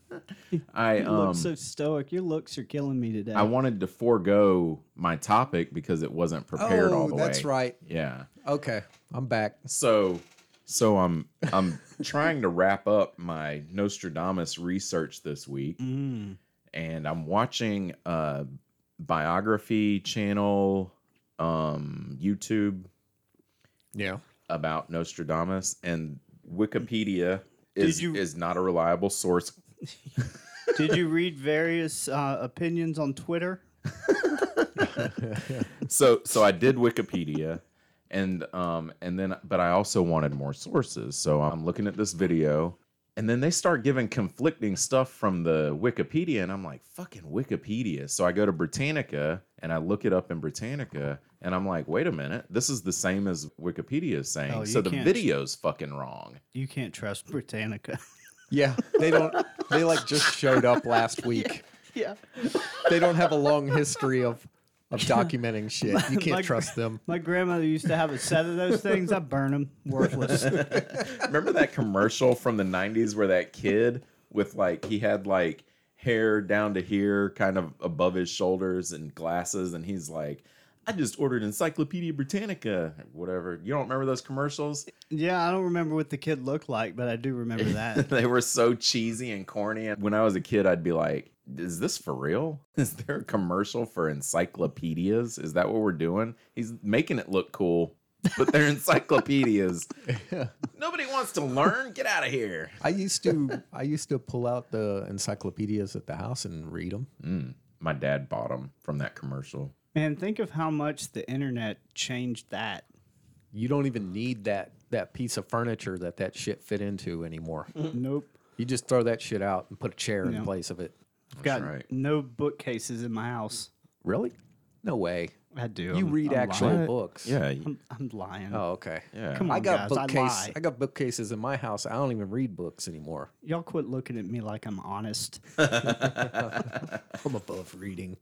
I you look um, so stoic. Your looks are killing me today. I wanted to forego my topic because it wasn't prepared oh, all the way. Oh, that's right. Yeah. Okay, I'm back. So, so I'm I'm trying to wrap up my Nostradamus research this week, mm. and I'm watching a biography channel, um, YouTube, yeah, about Nostradamus and Wikipedia. Is, you, is not a reliable source. Did you read various uh, opinions on Twitter? so so I did Wikipedia, and um and then but I also wanted more sources. So I'm looking at this video, and then they start giving conflicting stuff from the Wikipedia, and I'm like, fucking Wikipedia. So I go to Britannica and I look it up in Britannica, and I'm like, wait a minute, this is the same as Wikipedia is saying. Oh, so the video's fucking wrong. You can't trust Britannica. Yeah, they don't. They like just showed up last week. Yeah. They don't have a long history of, of documenting shit. You can't my, trust them. My grandmother used to have a set of those things. I burn them. Worthless. Remember that commercial from the nineties where that kid with like, he had like hair down to here, kind of above his shoulders and glasses. And he's like, I just ordered Encyclopedia Britannica, whatever. You don't remember those commercials? Yeah, I don't remember what the kid looked like, but I do remember that. They were so cheesy and corny. When I was a kid, I'd be like, is this for real? Is there a commercial for encyclopedias? Is that what we're doing? He's making it look cool, but they're encyclopedias. Yeah. Nobody wants to learn. Get out of here. I used to I used to pull out the encyclopedias at the house and read them. Mm, my dad bought them from that commercial. Man, think of how much the internet changed that. You don't even need that that piece of furniture that that shit fit into anymore. Nope. You just throw that shit out and put a chair no. in place of it. I've got right. no bookcases in my house. Really? No way. I do. You I'm, read I'm actual lying. books. Yeah. You... I'm, I'm lying. Oh, okay. Yeah. Come on, I got guys. Bookcase, I lie. I got bookcases in my house. I don't even read books anymore. Y'all quit looking at me like I'm honest. I'm above reading.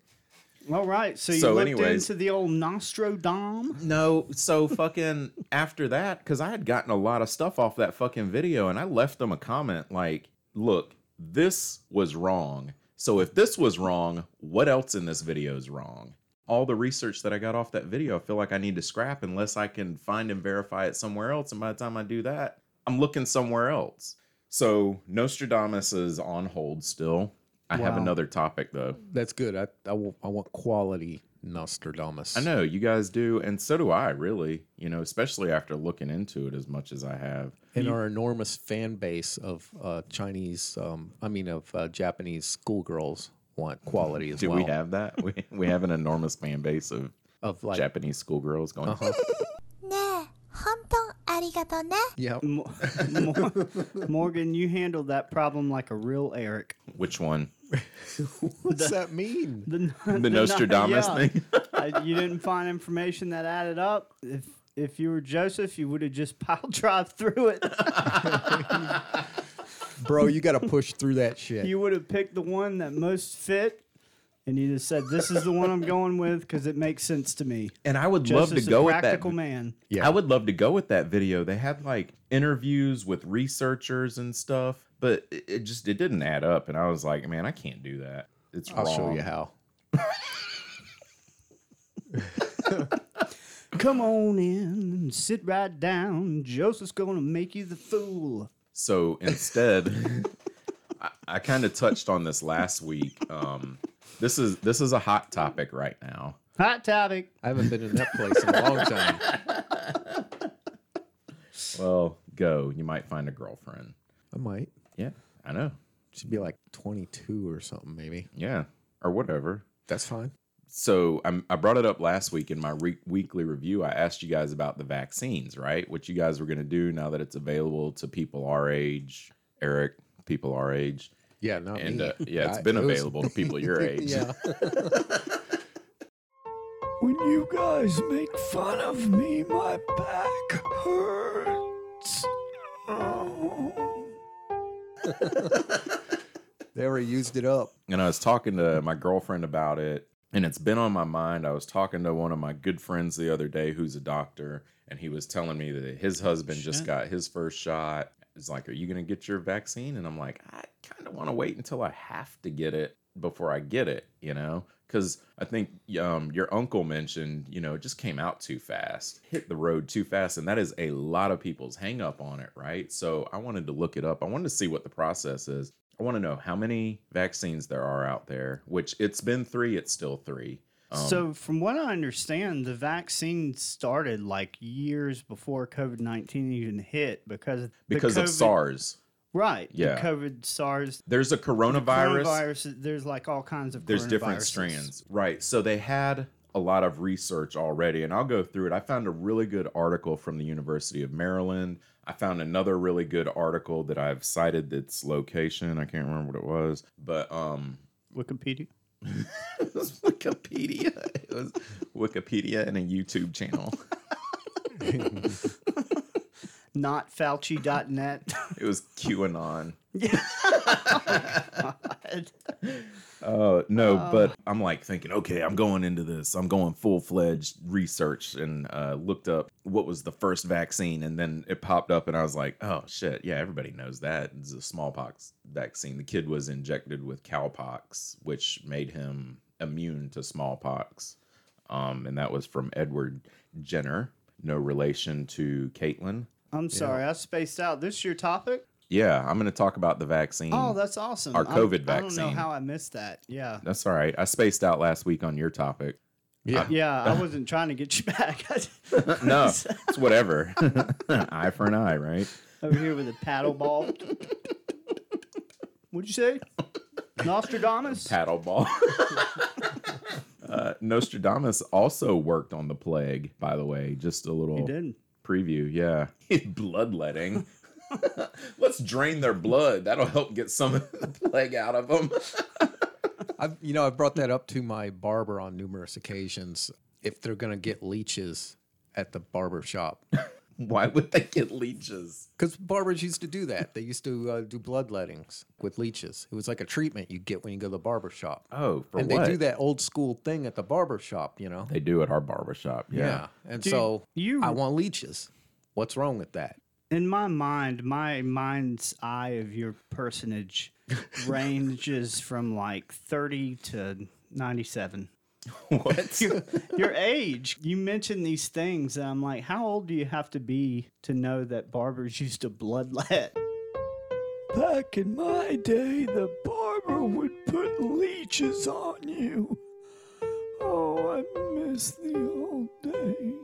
All right, so you so looked anyways, into the old Nostradamus? No, so fucking after that, because I had gotten a lot of stuff off that fucking video, and I left them a comment like, look, this was wrong. So if this was wrong, what else in this video is wrong? All the research that I got off that video, I feel like I need to scrap unless I can find and verify it somewhere else. And by the time I do that, I'm looking somewhere else. So Nostradamus is on hold still. I wow. have another topic, though. That's good. I, I, will, I want quality Nostradamus. I know. You guys do. And so do I, really. You know, especially after looking into it as much as I have. And you, our enormous fan base of uh, Chinese, um, I mean, of uh, Japanese schoolgirls want quality as do well. Do we have that? We, we have an enormous fan base of, of like, Japanese schoolgirls going, uh-huh. Yep. Morgan, you handled that problem like a real Eric. Which one? What's the, that mean? The, the, the Nostradamus yeah. thing? I, you didn't find information that added up? If if you were Joseph, you would have just pile-drive through it. Bro, you got to push through that shit. You would have picked the one that most fit, and you just said, this is the one I'm going with because it makes sense to me. And I would Just love to go with that. Practical man. Yeah. I would love to go with that video. They had like interviews with researchers and stuff, but it, it just it didn't add up. And I was like, man, I can't do that. It's I'll wrong. Show you how. Come on in, sit right down. Joseph's going to make you the fool. So instead, I, I kind of touched on this last week. Um, This is this is a hot topic right now. Hot topic. I haven't been in that place in a long time. Well, go. You might find a girlfriend. I might. Yeah, I know. She'd be like twenty-two or something, maybe. Yeah, or whatever. That's fine. So I'm, I brought it up last week in my re- weekly review. I asked you guys about the vaccines, right? What you guys were going to do now that it's available to people our age. Eric, people our age. Yeah, not and, me. Uh, yeah, it's I, been it available was... to people your age. Yeah. When you guys make fun of me, my back hurts. Oh. They already used it up. And I was talking to my girlfriend about it, and it's been on my mind. I was talking to one of my good friends the other day who's a doctor, and he was telling me that his husband Shit. just got his first shot. It's like, are you going to get your vaccine? And I'm like, I kind of want to wait until I have to get it before I get it, you know, because I think um, your uncle mentioned, you know, it just came out too fast, hit the road too fast. And that is a lot of people's hang up on it. Right. So I wanted to look it up. I wanted to see what the process is. I want to know how many vaccines there are out there, which it's been three. It's still three. Um, so from what I understand, the vaccine started like years before COVID nineteen even hit because because COVID, of SARS. Right. Yeah. The COVID, SARS. There's a coronavirus. coronavirus. There's like all kinds of There's different strands. Right. So they had a lot of research already, and I'll go through it. I found a really good article from the University of Maryland. I found another really good article that I've cited its location. I can't remember what it was, but... um, Wikipedia? It was Wikipedia. It was Wikipedia and a YouTube channel. Not Fauci dot net. It was QAnon. Oh, God. Uh, no, uh, but I'm like thinking, okay, I'm going into this. I'm going full-fledged research and uh, looked up what was the first vaccine, and then it popped up, and I was like, oh, shit, yeah, everybody knows that. It's a smallpox vaccine. The kid was injected with cowpox, which made him immune to smallpox, um, and that was from Edward Jenner, no relation to Caitlyn. I'm sorry, yeah. I spaced out. This is your topic? Yeah, I'm going to talk about the vaccine. Oh, that's awesome. Our COVID I, I vaccine. I don't know how I missed that. Yeah. That's all right. I spaced out last week on your topic. Yeah. I, yeah, I wasn't trying to get you back. No, it's whatever. Eye for an eye, right? Over here with a paddle ball. What'd you say? Nostradamus? Paddle ball. uh, Nostradamus also worked on the plague, by the way. Just a little he did. Preview. Yeah. Bloodletting. Let's drain their blood. That'll help get some of the plague out of them. I've, you know, I've brought that up to my barber on numerous occasions. If they're going to get leeches at the barber shop. Why would they get leeches? Because barbers used to do that. They used to uh, do bloodlettings with leeches. It was like a treatment you get when you go to the barber shop. Oh, for and what? And they do that old school thing at the barber shop, you know. They do at our barber shop, yeah. yeah. And Dude, so you... I want leeches. What's wrong with that? In my mind, my mind's eye of your personage ranges from like thirty to ninety-seven. What? Your, your age. You mentioned these things, and I'm like, how old do you have to be to know that barbers used to bloodlet? Back in my day, the barber would put leeches on you. Oh, I miss the old days.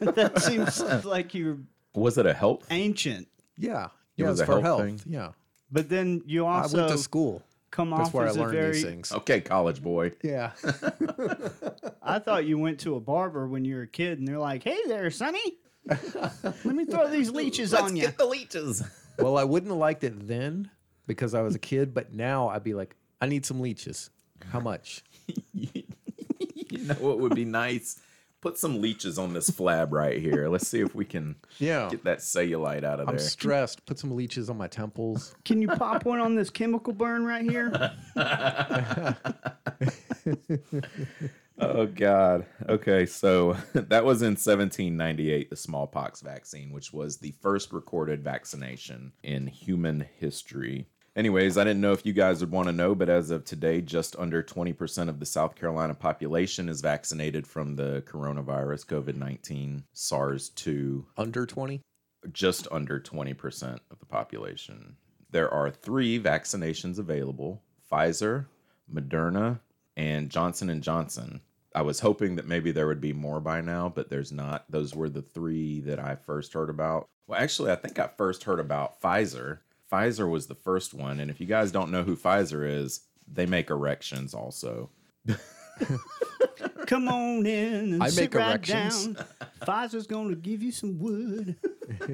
That seems like you're... Was it a health? Ancient. Yeah. It yeah, was, it was a for health, health. thing. Yeah. But then you also... I went to school. Come That's off where as I learned a very... these things. Okay, college boy. Yeah. I thought you went to a barber when you were a kid, and they're like, hey there, sonny. Let me throw these leeches Let's on you. Let's get the leeches. Well, I wouldn't have liked it then because I was a kid, but now I'd be like, I need some leeches. How much? You know what would be nice? Put some leeches on this flab right here. Let's see if we can yeah. get that cellulite out of I'm there. I'm stressed. Put some leeches on my temples. Can you pop one on this chemical burn right here? Oh, God. Okay, so that was in seventeen ninety-eight, the smallpox vaccine, which was the first recorded vaccination in human history. Anyways, I didn't know if you guys would want to know, but as of today, just under twenty percent of the South Carolina population is vaccinated from the coronavirus, COVID nineteen, SARS two. Under twenty? Just under twenty percent of the population. There are three vaccinations available, Pfizer, Moderna, and Johnson and Johnson. I was hoping that maybe there would be more by now, but there's not. Those were the three that I first heard about. Well, actually, I think I first heard about Pfizer. Pfizer was the first one, and if you guys don't know who Pfizer is, they make erections also. Come on in and I sit make right erections. Down. Pfizer's going to give you some wood.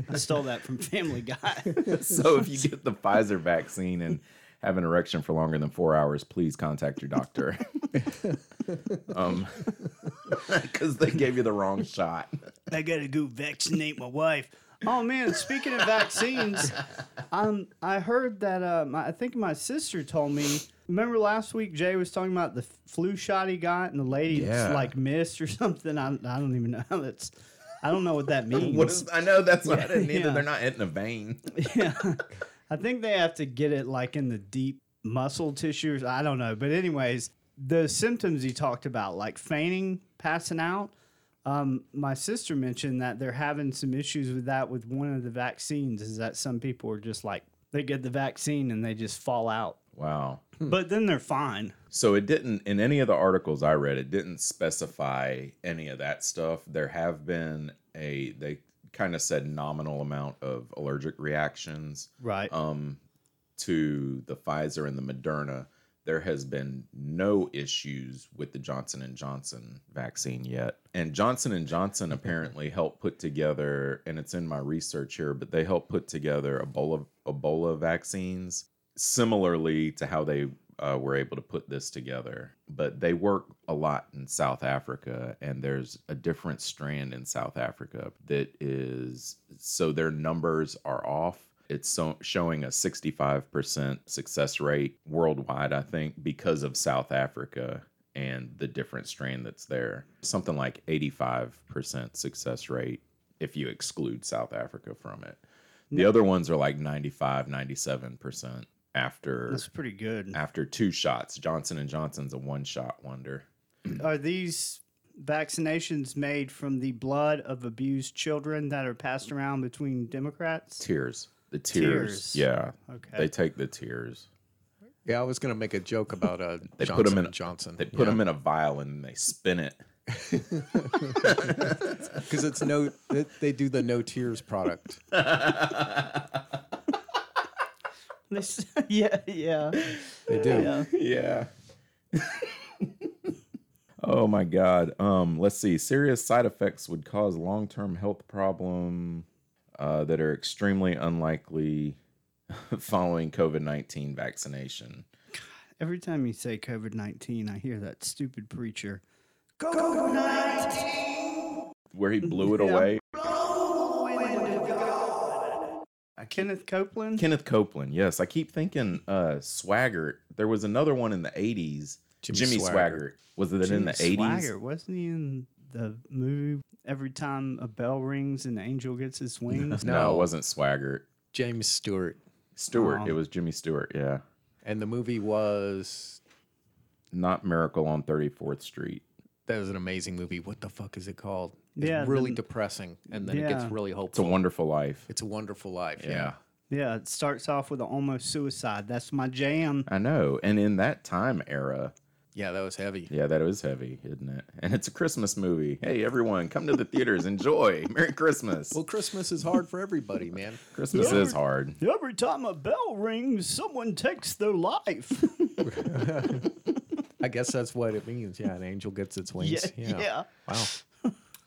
I stole that from Family Guy. So if you get the Pfizer vaccine and have an erection for longer than four hours, please contact your doctor. um, because they gave you the wrong shot. I got to go vaccinate my wife. Oh, man, speaking of vaccines, um, I heard that, uh, my, I think my sister told me, remember last week Jay was talking about the flu shot he got and the lady yeah. like missed or something? I, I don't even know. That's, I don't know what that means. What is, I know that's what yeah, I didn't either. Yeah. They're not hitting a vein. Yeah. I think they have to get it like in the deep muscle tissues. I don't know. But anyways, the symptoms he talked about, like fainting, passing out. Um, my sister mentioned that they're having some issues with that with one of the vaccines, is that some people are just like, they get the vaccine and they just fall out. Wow. But then they're fine. So it didn't, in any of the articles I read, it didn't specify any of that stuff. There have been a, they kind of said nominal amount of allergic reactions. Right. Um, to the Pfizer and the Moderna, there has been no issues with the Johnson and Johnson vaccine yet. And Johnson and Johnson apparently helped put together, and it's in my research here, but they helped put together Ebola, Ebola vaccines, similarly to how they Uh, we're able to put this together. But they work a lot in South Africa, and there's a different strand in South Africa that is, so their numbers are off. It's so, showing a sixty-five percent success rate worldwide, I think, because of South Africa and the different strand that's there. Something like eighty-five percent success rate if you exclude South Africa from it. The other ones are like ninety-five, ninety-seven percent. After that's pretty good. After two shots, Johnson and Johnson's a one-shot wonder. Are these vaccinations made from the blood of abused children that are passed around between Democrats? Tears, the tears. tears. Yeah. Okay. They take the tears. Yeah, I was going to make a joke about uh, they Johnson put them in a, Johnson. They put yeah. them in a vial and they spin it. Because it's no, they, they do the no tears product. This, yeah, yeah. They do. Yeah. yeah. Oh, my God. Um, let's see. Serious side effects would cause long-term health problems uh, that are extremely unlikely following COVID nineteen vaccination. God, every time you say COVID nineteen, I hear that stupid preacher. COVID nineteen! Where he blew it yeah. away. Kenneth Copeland? Kenneth Copeland, yes. I keep thinking uh, Swaggart. There was another one in the eighties. Jimmy, Jimmy Swaggart. Swaggart. Was it Jimmy in the eighties? Swaggart. Wasn't he in the movie Every Time a Bell Rings and the Angel Gets His Wings? No, no, it wasn't Swaggart. James Stewart. Stewart. Oh. It was Jimmy Stewart, yeah. And the movie was? Not Miracle on thirty-fourth Street. That was an amazing movie. What the fuck is it called? It's yeah, really then, depressing, and then yeah. it gets really hopeful. It's a Wonderful Life. It's a Wonderful Life, yeah. Yeah, it starts off with an almost suicide. That's my jam. I know, and in that time era. Yeah, that was heavy. Yeah, that was heavy, isn't it? And it's a Christmas movie. Hey, everyone, come to the theaters. Enjoy. Merry Christmas. Well, Christmas is hard for everybody, man. Christmas every, is hard. Every time a bell rings, someone takes their life. I guess that's what it means. Yeah, an angel gets its wings. Yeah. yeah. yeah. Wow.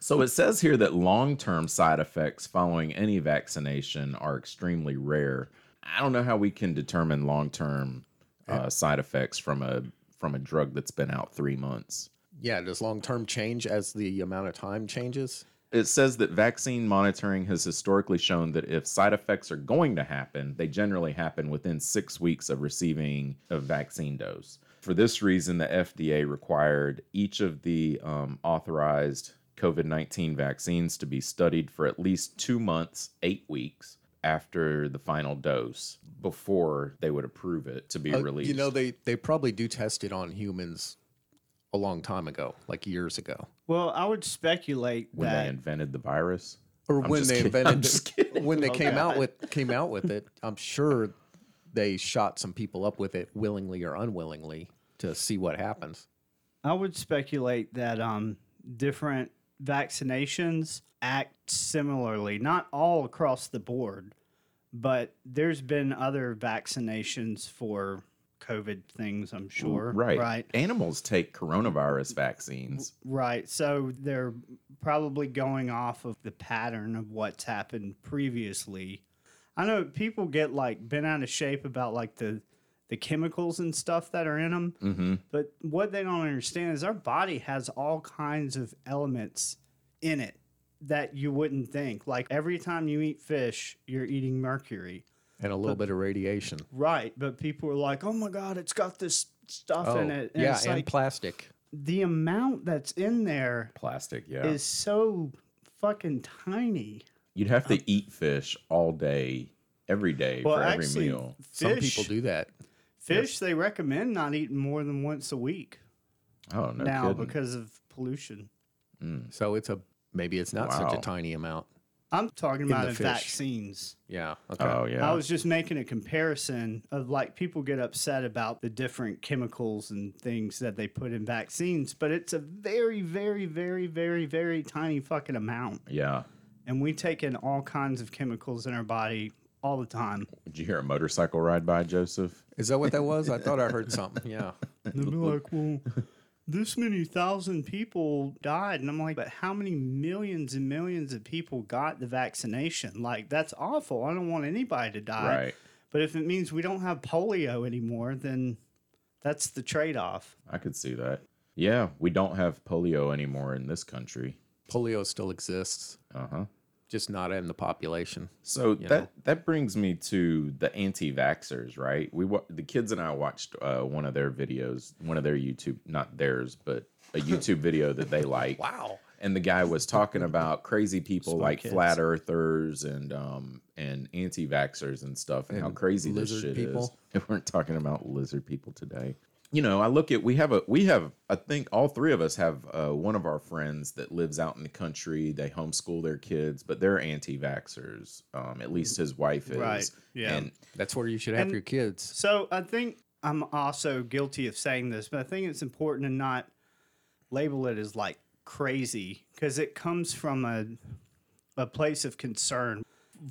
So it says here that long-term side effects following any vaccination are extremely rare. I don't know how we can determine long-term uh, side effects from a from a drug that's been out three months. Yeah, does long-term change as the amount of time changes? It says that vaccine monitoring has historically shown that if side effects are going to happen, they generally happen within six weeks of receiving a vaccine dose. For this reason, the F D A required each of the um, authorized COVID nineteen vaccines to be studied for at least two months, eight weeks after the final dose before they would approve it to be uh, released. You know, they, they probably do test it on humans a long time ago, like years ago. Well, I would speculate when that... When they invented the virus? Or I'm when they kidding. invented... The, when they oh, came, out with, came out with it, I'm sure they shot some people up with it willingly or unwillingly to see what happens. I would speculate that um, different... vaccinations act similarly, not all across the board, but there's been other vaccinations for COVID things, I'm sure. Right. Right. Animals take coronavirus vaccines. Right. So they're probably going off of the pattern of what's happened previously. I know people get like bent out of shape about like the the chemicals and stuff that are in them. Mm-hmm. But what they don't understand is our body has all kinds of elements in it that you wouldn't think. Like every time you eat fish, you're eating mercury. And a little but, bit of radiation. Right. But people are like, oh my God, it's got this stuff oh, in it. And yeah, it's like, and plastic. The amount that's in there plastic, yeah. is so fucking tiny. You'd have to um, eat fish all day, every day well, for every actually, meal. Fish, some people do that. Fish, they recommend not eating more than once a week. Oh, no now kidding. Because of pollution. Mm. So it's a maybe it's not wow. such a tiny amount. I'm talking about in vaccines. Yeah. Okay. Oh, yeah. I was just making a comparison of like people get upset about the different chemicals and things that they put in vaccines, but it's a very, very, very, very, very tiny fucking amount. Yeah. and we take in all kinds of chemicals in our body all the time. Did you hear a motorcycle ride by, Joseph? Is that what that was? I thought I heard something. Yeah. And they'll be like, well, this many thousand people died. And I'm like, but how many millions and millions of people got the vaccination? Like, that's awful. I don't want anybody to die. Right. But if it means we don't have polio anymore, then that's the trade-off. I could see that. Yeah, we don't have polio anymore in this country. Polio still exists. Uh-huh. Just not in the population. So that know. that brings me to the anti-vaxxers, right? We the kids and I watched uh, one of their videos, one of their YouTube, not theirs, but a YouTube video that they like. Wow! And the guy was talking about crazy people Small like kids. flat earthers and um and anti-vaxxers and stuff, and, and how crazy this shit people. is. And we're talking about lizard people today. You know, I look at, we have a, we have, I think all three of us have uh, one of our friends that lives out in the country. They homeschool their kids, but they're anti-vaxxers. Um, at least his wife is. Right. Yeah. And that's where you should have and your kids. So I think I'm also guilty of saying this, but I think it's important to not label it as like crazy, because it comes from a a place of concern.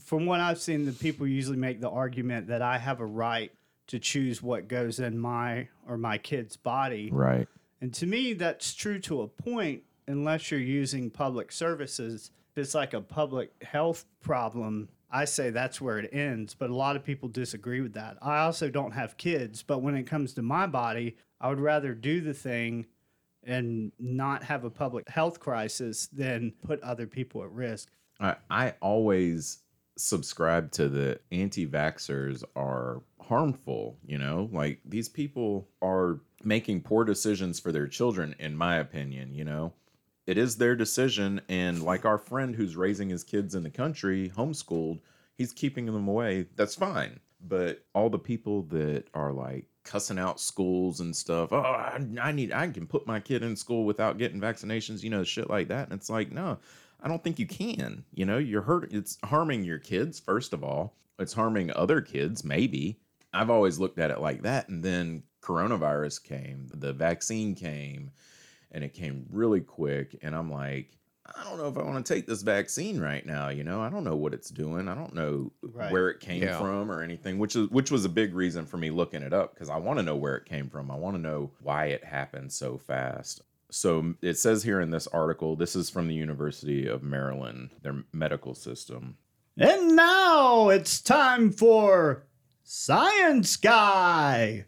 From what I've seen, the people usually make the argument that I have a right to choose what goes in my or my kid's body. Right. And to me, that's true to a point, unless you're using public services. If it's like a public health problem, I say that's where it ends. But a lot of people disagree with that. I also don't have kids, but when it comes to my body, I would rather do the thing and not have a public health crisis than put other people at risk. I, I always subscribe to the anti-vaxxers are harmful, you know, like these people are making poor decisions for their children, in my opinion. You know, it is their decision. And like our friend who's raising his kids in the country, homeschooled, he's keeping them away. That's fine. But all the people that are like cussing out schools and stuff, oh, I, I need, I can put my kid in school without getting vaccinations, you know, shit like that. And it's like, no, I don't think you can. You know, you're hurt. It's harming your kids, first of all. It's harming other kids, maybe. I've always looked at it like that. And then coronavirus came, the vaccine came, and it came really quick. And I'm like, I don't know if I want to take this vaccine right now. You know, I don't know what it's doing. I don't know right. where it came yeah. from or anything, which is which was a big reason for me looking it up, because I want to know where it came from. I want to know why it happened so fast. So it says here in this article, this is from the University of Maryland, their medical system. And now it's time for Science Guy.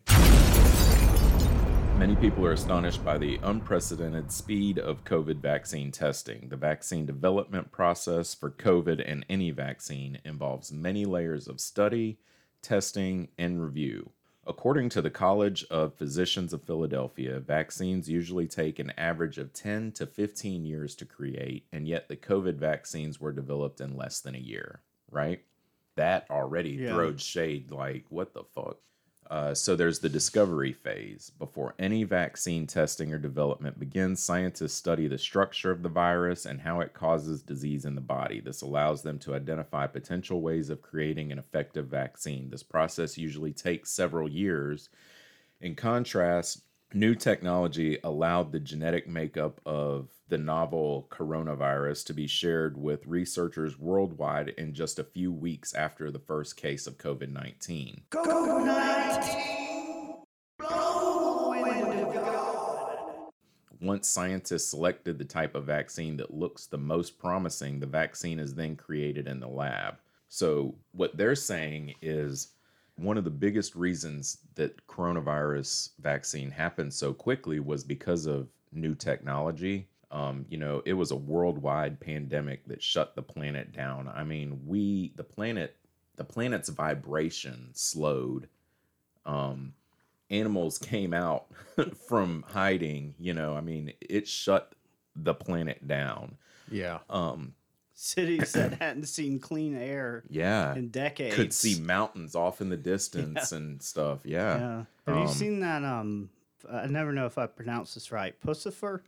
Many people are astonished by the unprecedented speed of COVID vaccine testing. The vaccine development process for COVID and any vaccine involves many layers of study, testing, and review. According to the College of Physicians of Philadelphia, vaccines usually take an average of ten to fifteen years to create, and yet the COVID vaccines were developed in less than a year, right? That already yeah. throws shade, like, what the fuck? Uh, so there's the discovery phase. Before any vaccine testing or development begins, scientists study the structure of the virus and how it causes disease in the body. This allows them to identify potential ways of creating an effective vaccine. This process usually takes several years. In contrast, new technology allowed the genetic makeup of the novel coronavirus to be shared with researchers worldwide in just a few weeks after the first case of COVID nineteen. COVID nineteen! Blow the wind of God! Once scientists selected the type of vaccine that looks the most promising, the vaccine is then created in the lab. So what they're saying is one of the biggest reasons that coronavirus vaccine happened so quickly was because of new technology. Um, you know, it was a worldwide pandemic that shut the planet down. I mean, we, the planet, the planet's vibration slowed. Um, animals came out from hiding, you know, I mean, it shut the planet down. Yeah. Um, cities that hadn't seen clean air yeah. in decades. Could see mountains off in the distance yeah. and stuff. Yeah. yeah. Have um, you seen that? Um, I never know if I pronounce this right. Pussifer?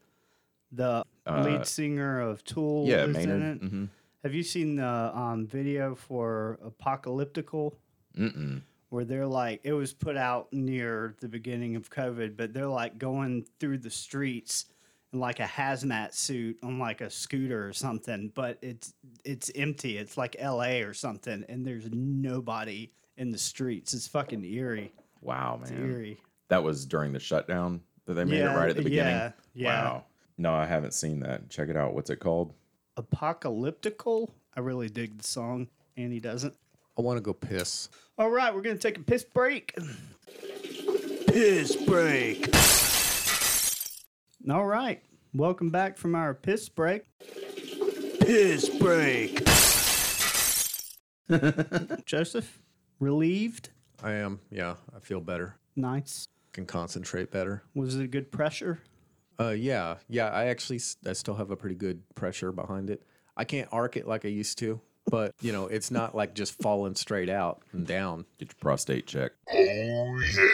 The lead uh, singer of Tool, yeah, isn't Maynard. It? Mm-hmm. Have you seen the um, video for Apocalyptical? Mm-mm. Where they're like, it was put out near the beginning of COVID, but they're like going through the streets like a hazmat suit on like a scooter or something, but it's it's empty. It's like L A or something, and there's nobody in the streets. It's fucking eerie. Wow, man. It's eerie. That was during the shutdown that they made yeah, it right at the beginning? Yeah, yeah. Wow. No, I haven't seen that. Check it out. What's it called? Apocalyptical. I really dig the song, and he doesn't. I want to go piss. All right, we're going to take a piss break. Piss break. All right, welcome back from our piss break. Piss break. Joseph, relieved? I am, yeah. I feel better. Nice. Can concentrate better. Was it a good pressure? Uh, yeah, yeah. I actually, I still have a pretty good pressure behind it. I can't arc it like I used to, but you know, it's not like just falling straight out and down. Get your prostate checked. Oh yeah.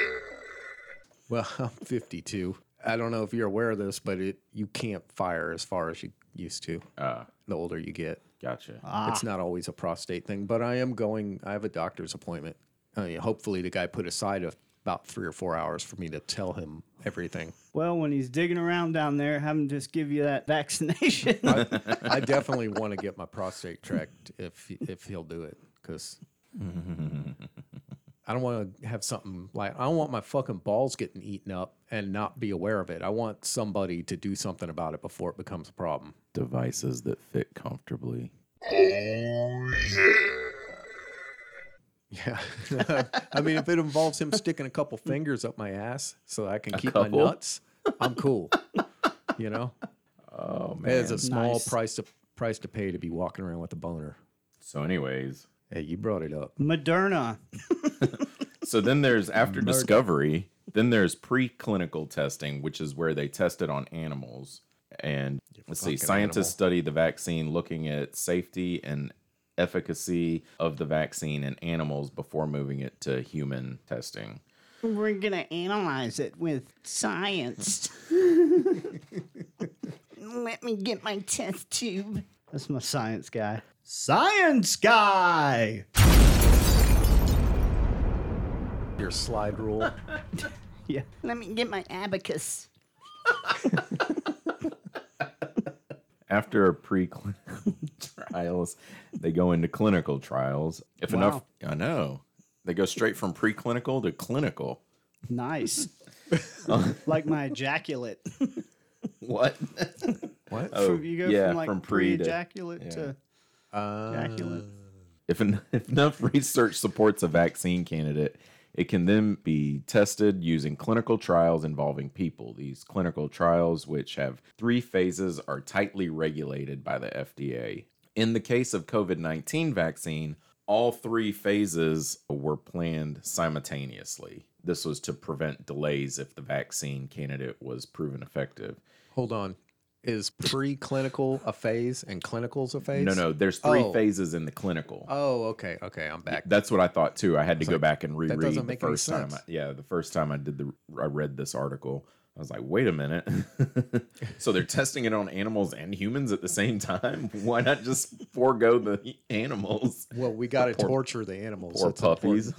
Well, I'm fifty-two. I don't know if you're aware of this, but it you can't fire as far as you used to. Uh, the older you get. Gotcha. Ah. It's not always a prostate thing, but I am going. I have a doctor's appointment. I mean, hopefully, the guy put aside a. about three or four hours for me to tell him everything. Well, when he's digging around down there, have him just give you that vaccination. I, I definitely want to get my prostate checked if if he'll do it, because I don't want to have something like, I don't want my fucking balls getting eaten up and not be aware of it. I want somebody to do something about it before it becomes a problem. Devices that fit comfortably. Oh, yeah. Yeah, I mean, if it involves him sticking a couple fingers up my ass so I can a keep couple? my nuts, I'm cool. You know, oh man, it's a small nice. price to price to pay to be walking around with a boner. So, anyways, hey, you brought it up, Moderna. So then there's after Moderna. discovery, then there's preclinical testing, which is where they tested on animals. And You're let's see, scientists animal. study the vaccine, looking at safety and efficacy of the vaccine in animals before moving it to human testing. We're going to analyze it with science. Let me get my test tube. That's my science guy. Science guy! Your slide rule. Yeah. Let me get my abacus. After a preclinical trials, they go into clinical trials. If wow. enough, I know. They go straight from preclinical to clinical. Nice. uh, like my ejaculate. What? What? Oh, from, you go yeah, from like from pre ejaculate to, to yeah. uh, ejaculate. If, en- if enough research supports a vaccine candidate, it can then be tested using clinical trials involving people. These clinical trials, which have three phases, are tightly regulated by the F D A. In the case of COVID nineteen vaccine, all three phases were planned simultaneously. This was to prevent delays if the vaccine candidate was proven effective. Hold on. Is preclinical a phase and clinical's a phase? No, no. There's three oh. phases in the clinical. Oh, okay. Okay, I'm back. That's what I thought, too. I had to it's go like, back and reread that doesn't make the first any sense. time. I, yeah, the first time I did the, I read this article, I was like, wait a minute. So they're testing it on animals and humans at the same time? Why not just forego the animals? Well, we got to torture the animals. Poor That's puppies.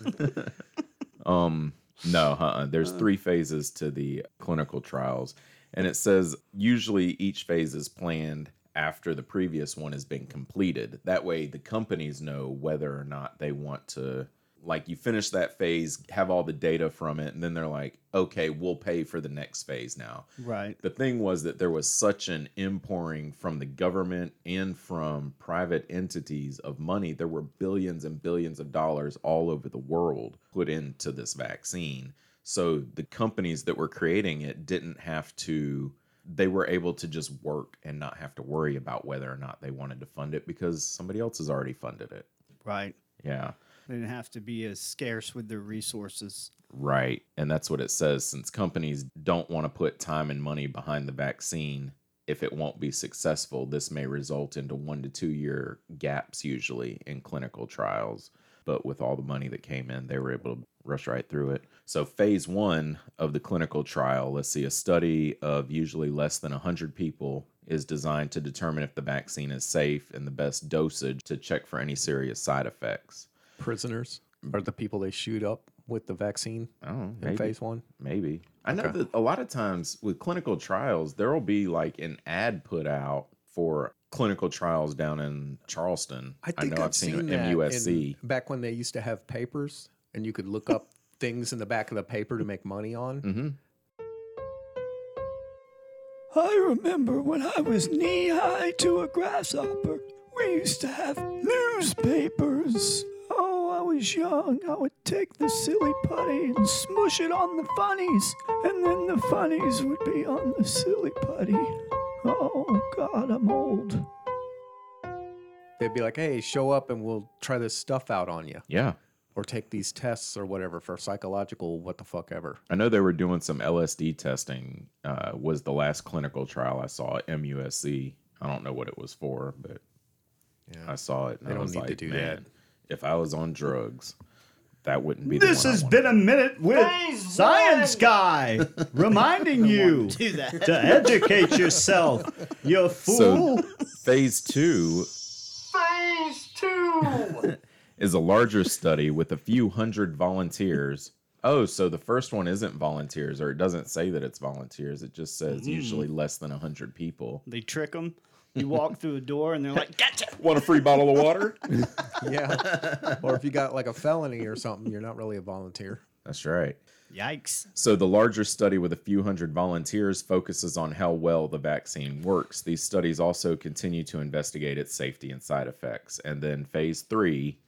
um, no, uh-uh. There's three phases to the clinical trials. And it says usually each phase is planned after the previous one has been completed. That way the companies know whether or not they want to, like, you finish that phase, have all the data from it, and then they're like, okay, we'll pay for the next phase now. Right. The thing was that there was such an impouring from the government and from private entities of money. There were billions and billions of dollars all over the world put into this vaccine. So the companies that were creating it didn't have to, they were able to just work and not have to worry about whether or not they wanted to fund it because somebody else has already funded it. Right. Yeah. They didn't have to be as scarce with their resources. Right. And that's what it says. Since companies don't want to put time and money behind the vaccine, if it won't be successful, this may result into one to two year gaps usually in clinical trials. But with all the money that came in, they were able to rush right through it. So phase one of the clinical trial, let's see, a study of usually less than one hundred people is designed to determine if the vaccine is safe and the best dosage to check for any serious side effects. Prisoners are the people they shoot up with the vaccine oh, in maybe. phase one? Maybe. I know okay. that a lot of times with clinical trials, there will be like an ad put out for clinical trials down in Charleston. I, think I know I've, I've seen, seen that M U S C. In, back when they used to have papers and you could look up things in the back of the paper to make money on. Mm-hmm. I remember when I was knee-high to a grasshopper, we used to have newspapers. Oh, I was young. I would take the silly putty and smush it on the funnies, and then the funnies would be on the silly putty. Oh, God, I'm old. They'd be like, hey, show up and we'll try this stuff out on you. Yeah. Or take these tests or whatever for psychological what the fuck ever. I know they were doing some L S D testing. Uh, was the last clinical trial I saw at M U S C. I don't know what it was for, but yeah. I saw it. And they I don't was need like, to do man, that. If I was on drugs, that wouldn't be. This the one has I been a minute with Phase Science one. Guy reminding you do that. To educate yourself. You fool. So, phase two. Phase two. Is a larger study with a few hundred volunteers. Oh, so the first one isn't volunteers, or it doesn't say that it's volunteers. It just says mm. usually less than one hundred people. They trick them. You walk through a door, and they're like, gotcha! Want a free bottle of water? Yeah. Or if you got like a felony or something, you're not really a volunteer. That's right. Yikes. So the larger study with a few hundred volunteers focuses on how well the vaccine works. These studies also continue to investigate its safety and side effects. And then phase three...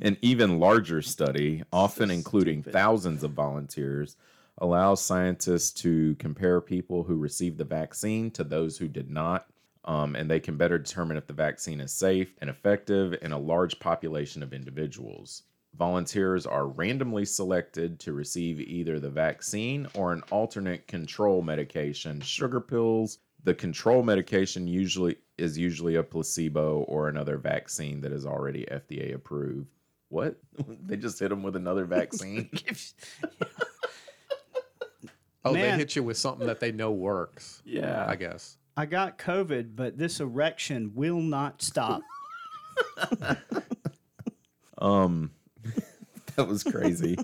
An even larger study, often so including stupid. thousands of volunteers, allows scientists to compare people who received the vaccine to those who did not, um, and they can better determine if the vaccine is safe and effective in a large population of individuals. Volunteers are randomly selected to receive either the vaccine or an alternate control medication, sugar pills. The control medication usually is usually a placebo or another vaccine that is already F D A approved. What? They just hit them with another vaccine? Oh, man. They hit you with something that they know works. Yeah. I guess. I got COVID, but this erection will not stop. um, That was crazy.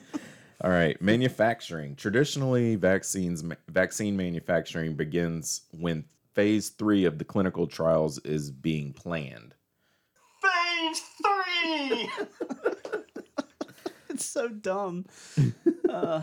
All right, manufacturing. Traditionally, vaccines vaccine manufacturing begins when phase three of the clinical trials is being planned. Phase three! It's so dumb. Uh.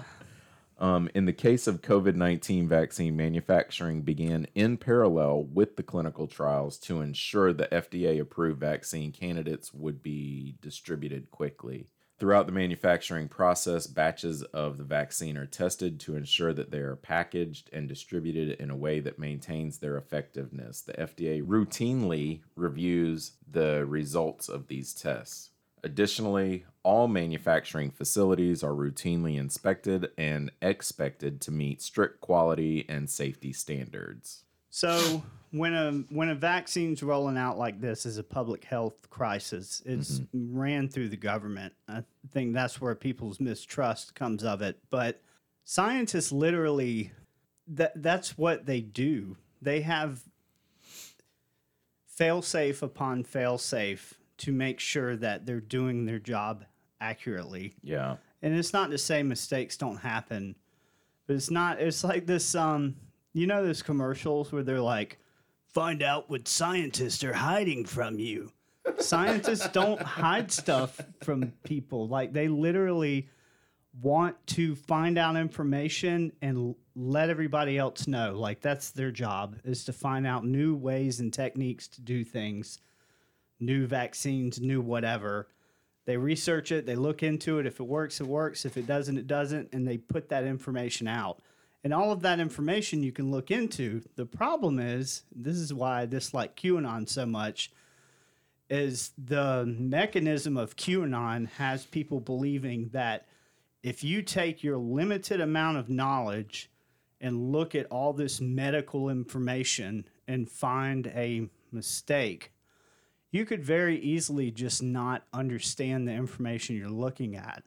Um, in the case of COVID nineteen vaccine, manufacturing began in parallel with the clinical trials to ensure the F D A-approved vaccine candidates would be distributed quickly. Throughout the manufacturing process, batches of the vaccine are tested to ensure that they are packaged and distributed in a way that maintains their effectiveness. The F D A routinely reviews the results of these tests. Additionally, all manufacturing facilities are routinely inspected and expected to meet strict quality and safety standards. So when a when a vaccine's rolling out like this as a public health crisis, it's mm-hmm. ran through the government. I think that's where people's mistrust comes of it. But scientists literally, that that's what they do. They have fail-safe upon fail-safe to make sure that they're doing their job accurately. Yeah. And it's not to say mistakes don't happen, but it's not, it's like this... um. You know those commercials where they're like, find out what scientists are hiding from you. Scientists don't hide stuff from people. Like, they literally want to find out information and let everybody else know. Like, that's their job, is to find out new ways and techniques to do things, new vaccines, new whatever. They research it. They look into it. If it works, it works. If it doesn't, it doesn't. And they put that information out. And all of that information you can look into. The problem is, this is why I dislike QAnon so much, is the mechanism of QAnon has people believing that if you take your limited amount of knowledge and look at all this medical information and find a mistake, you could very easily just not understand the information you're looking at.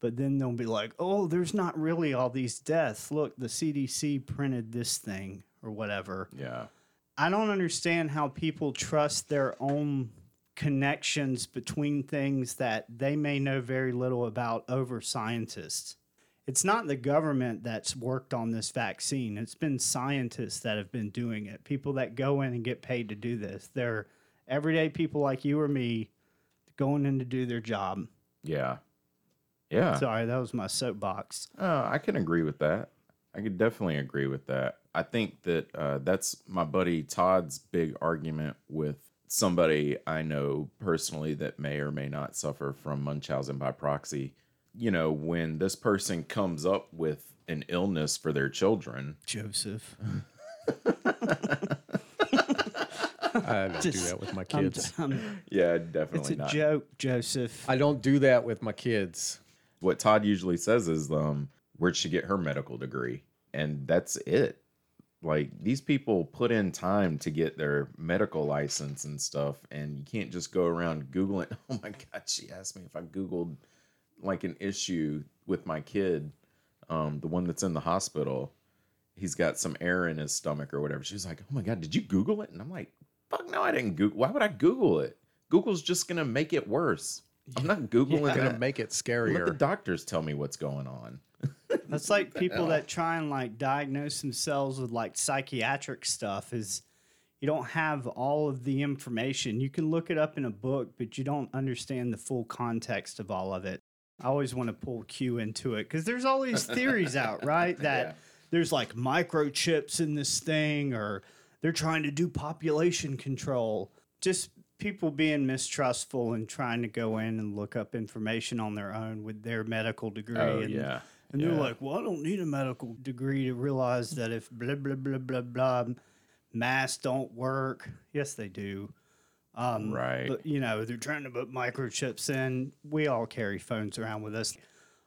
But then they'll be like, oh, there's not really all these deaths. Look, the C D C printed this thing or whatever. Yeah. I don't understand how people trust their own connections between things that they may know very little about over scientists. It's not the government that's worked on this vaccine. It's been scientists that have been doing it, people that go in and get paid to do this. They're everyday people like you or me going in to do their job. Yeah. Yeah. Sorry, that was my soapbox. Uh, I can agree with that. I could definitely agree with that. I think that uh, that's my buddy Todd's big argument with somebody I know personally that may or may not suffer from Munchausen by proxy. You know, when this person comes up with an illness for their children. Joseph. I don't Just, do that with my kids. I'm, I'm, yeah, definitely it's a not. Joke, Joseph. I don't do that with my kids. What Todd usually says is, um, where'd she get her medical degree? And that's it. Like, these people put in time to get their medical license and stuff, and you can't just go around Googling, oh my God, she asked me if I Googled, like, an issue with my kid, um, the one that's in the hospital. He's got some air in his stomach or whatever. She's like, oh my God, did you Google it? And I'm like, fuck no, I didn't Google. Why would I Google it? Google's just going to make it worse. I'm not Googling yeah. it. Going to make it scarier. Let the doctors tell me what's going on. That's like people that try and like diagnose themselves with like psychiatric stuff is you don't have all of the information. You can look it up in a book, but you don't understand the full context of all of it. I always want to pull Q into it because there's all these theories out, right? That yeah. there's like microchips in this thing or they're trying to do population control. Just people being mistrustful and trying to go in and look up information on their own with their medical degree. Oh, and yeah. And yeah. they're like, well, I don't need a medical degree to realize that if blah, blah, blah, blah, blah, masks don't work. Yes, they do. Um, right. But, you know, they're trying to put microchips in. We all carry phones around with us.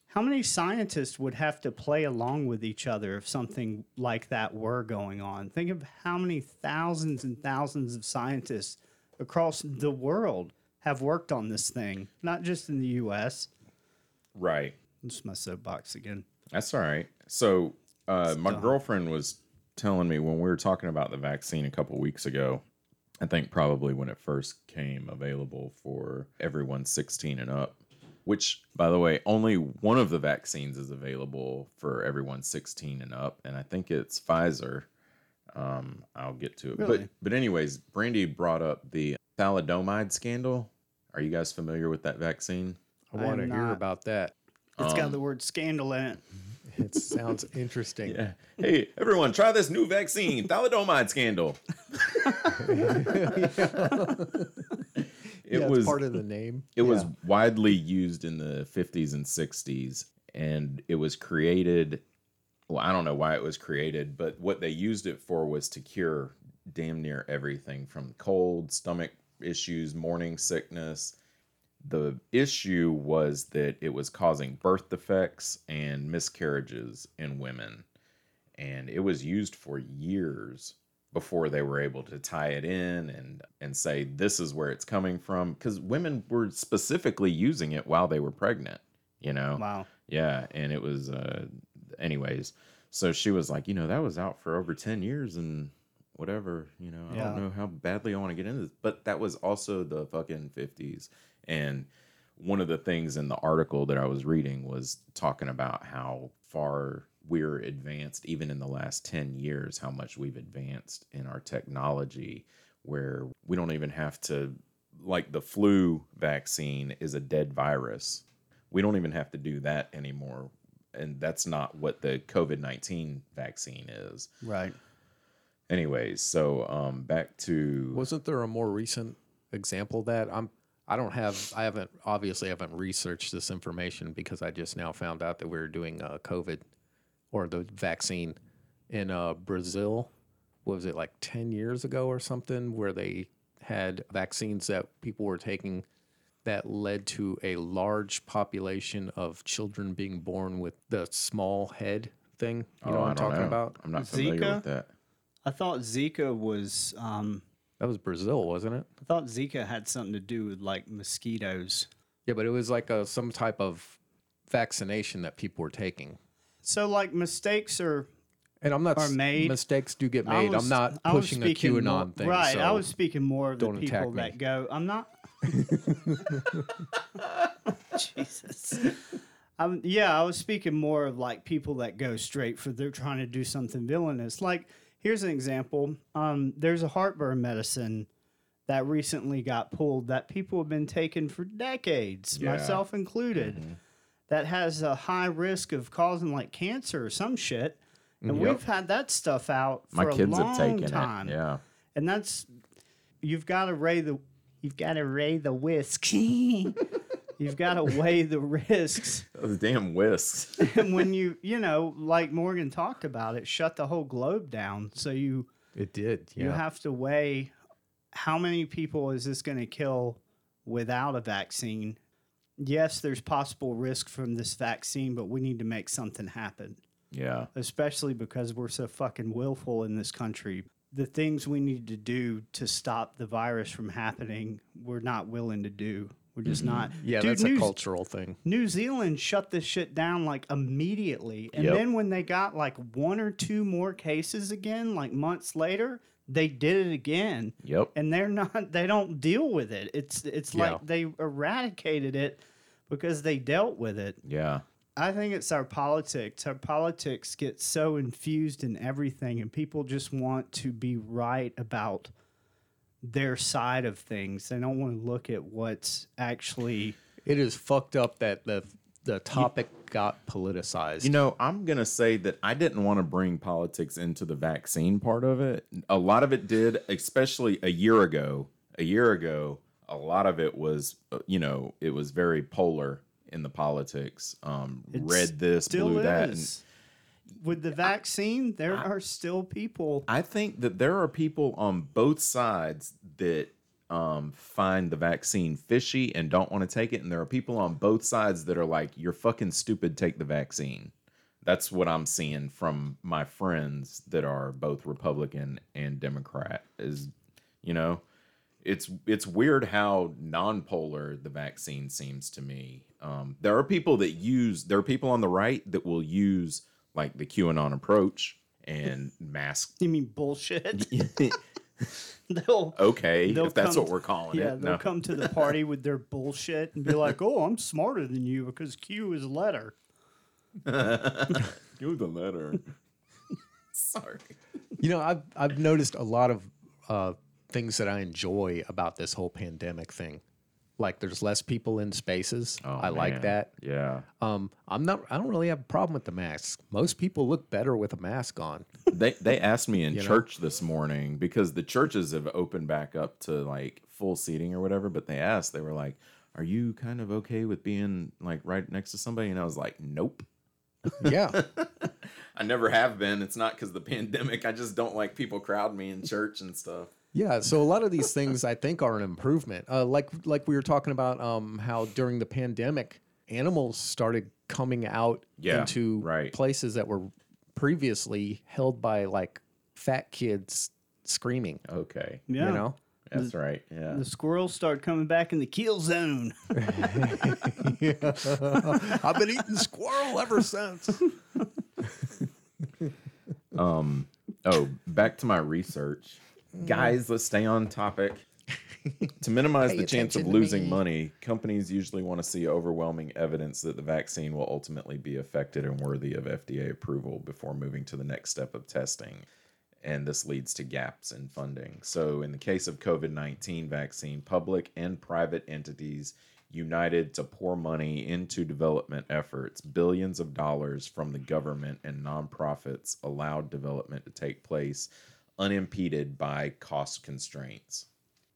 How many scientists would have to play along with each other if something like that were going on? Think of how many thousands and thousands of scientists across the world have worked on this thing, not just in the U S. Right. It's my soapbox again. That's all right. So uh, my girlfriend was telling me when we were talking about the vaccine a couple weeks ago, I think probably when it first came available for everyone sixteen and up, which, by the way, only one of the vaccines is available for everyone sixteen and up. And I think it's Pfizer. Um, I'll get to it. Really? But, but anyways, Brandy brought up the thalidomide scandal. Are you guys familiar with that vaccine? I want to hear about that. It's um, got the word scandal in it. It sounds interesting. Yeah. Hey, everyone, try this new vaccine, thalidomide scandal. It yeah, was part of the name. It yeah. was widely used in the fifties and sixties, and it was created. Well, I don't know why it was created, but what they used it for was to cure damn near everything from cold, stomach issues, morning sickness. The issue was that it was causing birth defects and miscarriages in women. And it was used for years before they were able to tie it in and, and say, this is where it's coming from. Because women were specifically using it while they were pregnant, you know? Wow. Yeah. And it was, uh, anyways. So she was like, you know, that was out for over ten years and whatever, you know, I yeah. don't know how badly I want to get into this. But that was also the fucking fifties. And one of the things in the article that I was reading was talking about how far we're advanced, even in the last ten years, how much we've advanced in our technology, where we don't even have to, like the flu vaccine is a dead virus. We don't even have to do that anymore. And that's not what the covid nineteen vaccine is. Right. Anyways, so um, back to... Wasn't there a more recent example of that? I'm... I don't have, I haven't, obviously haven't researched this information because I just now found out that we were doing uh, COVID or the vaccine in uh, Brazil. What was it, like ten years ago or something, where they had vaccines that people were taking that led to a large population of children being born with the small head thing? You oh, know what I I'm talking know. about? I'm not familiar Zika? with that. I thought Zika was... Um... That was Brazil, wasn't it? I thought Zika had something to do with, like, mosquitoes. Yeah, but it was like a, some type of vaccination that people were taking. So, like, mistakes are and I'm not are made. Mistakes do get made. Was, I'm not pushing a QAnon more, thing. Right, so I was speaking more of the people that go, I'm not... Jesus. Um, yeah, I was speaking more of like people that go straight for they're trying to do something villainous. Like, here's an example. Um, there's a heartburn medicine that recently got pulled that people have been taking for decades, yeah. myself included, mm-hmm. that has a high risk of causing like cancer or some shit. And yep. we've had that stuff out for My kids a long have taken time. It. Yeah. And that's you've got to weigh the you've got to weigh the risks. You've got to weigh the risks. Those damn risks. And when you, you know, like Morgan talked about, it shut the whole globe down. So you It did. Yeah. You have to weigh how many people is this going to kill without a vaccine? Yes, there's possible risk from this vaccine, but we need to make something happen. Yeah. Especially because we're so fucking willful in this country. The things we need to do to stop the virus from happening, we're not willing to do. We're just mm-hmm. not. Yeah, Dude, that's New, a cultural thing. New Zealand shut this shit down like immediately. And yep. then when they got like one or two more cases again, like months later, they did it again. Yep. And they're not, they don't deal with it. It's, it's yeah. like they eradicated it because they dealt with it. Yeah. I think it's our politics. Our politics get so infused in everything, and people just want to be right about their side of things. They don't want to look at what's actually... It is fucked up that the the topic you, got politicized. You know, I'm going to say that I didn't want to bring politics into the vaccine part of it. A lot of it did, especially a year ago. A year ago, a lot of it was, you know, it was very polar in the politics, um, red this, blue that. And with the vaccine, there I, are still people. I think that there are people on both sides that um, find the vaccine fishy and don't want to take it. And there are people on both sides that are like, you're fucking stupid, take the vaccine. That's what I'm seeing from my friends that are both Republican and Democrat is, you know, it's, it's weird how non-polar the vaccine seems to me. Um, there are people that use, there are people on the right that will use like the QAnon approach and mask. You mean bullshit? they'll, okay, they'll if that's what we're calling yeah, it. Yeah, they'll no. come to the party with their bullshit and be like, oh, I'm smarter than you because Q is letter. You're the letter. Sorry. You know, I've, I've noticed a lot of uh, things that I enjoy about this whole pandemic thing. Like there's less people in spaces. Oh, I man. like that. Yeah. Um. I'm not. I don't really have a problem with the masks. Most people look better with a mask on. They they asked me in you church know? this morning because the churches have opened back up to like full seating or whatever. But they asked. They were like, "Are you kind of okay with being like right next to somebody?" And I was like, "Nope." Yeah. I never have been. It's not because of the pandemic. I just don't like people crowding me in church and stuff. Yeah, so a lot of these things I think are an improvement. Uh, like like we were talking about um, how during the pandemic, animals started coming out yeah, into right. places that were previously held by like fat kids screaming. Okay, yeah, you know that's the, right. Yeah, the squirrels start coming back in the kill zone. yeah. I've been eating squirrel ever since. um. Oh, back to my research. Guys, let's stay on topic. To minimize the chance of losing money, companies usually want to see overwhelming evidence that the vaccine will ultimately be effective and worthy of F D A approval before moving to the next step of testing. And this leads to gaps in funding. So in the case of COVID nineteen vaccine, public and private entities united to pour money into development efforts. Billions of dollars from the government and nonprofits allowed development to take place unimpeded by cost constraints.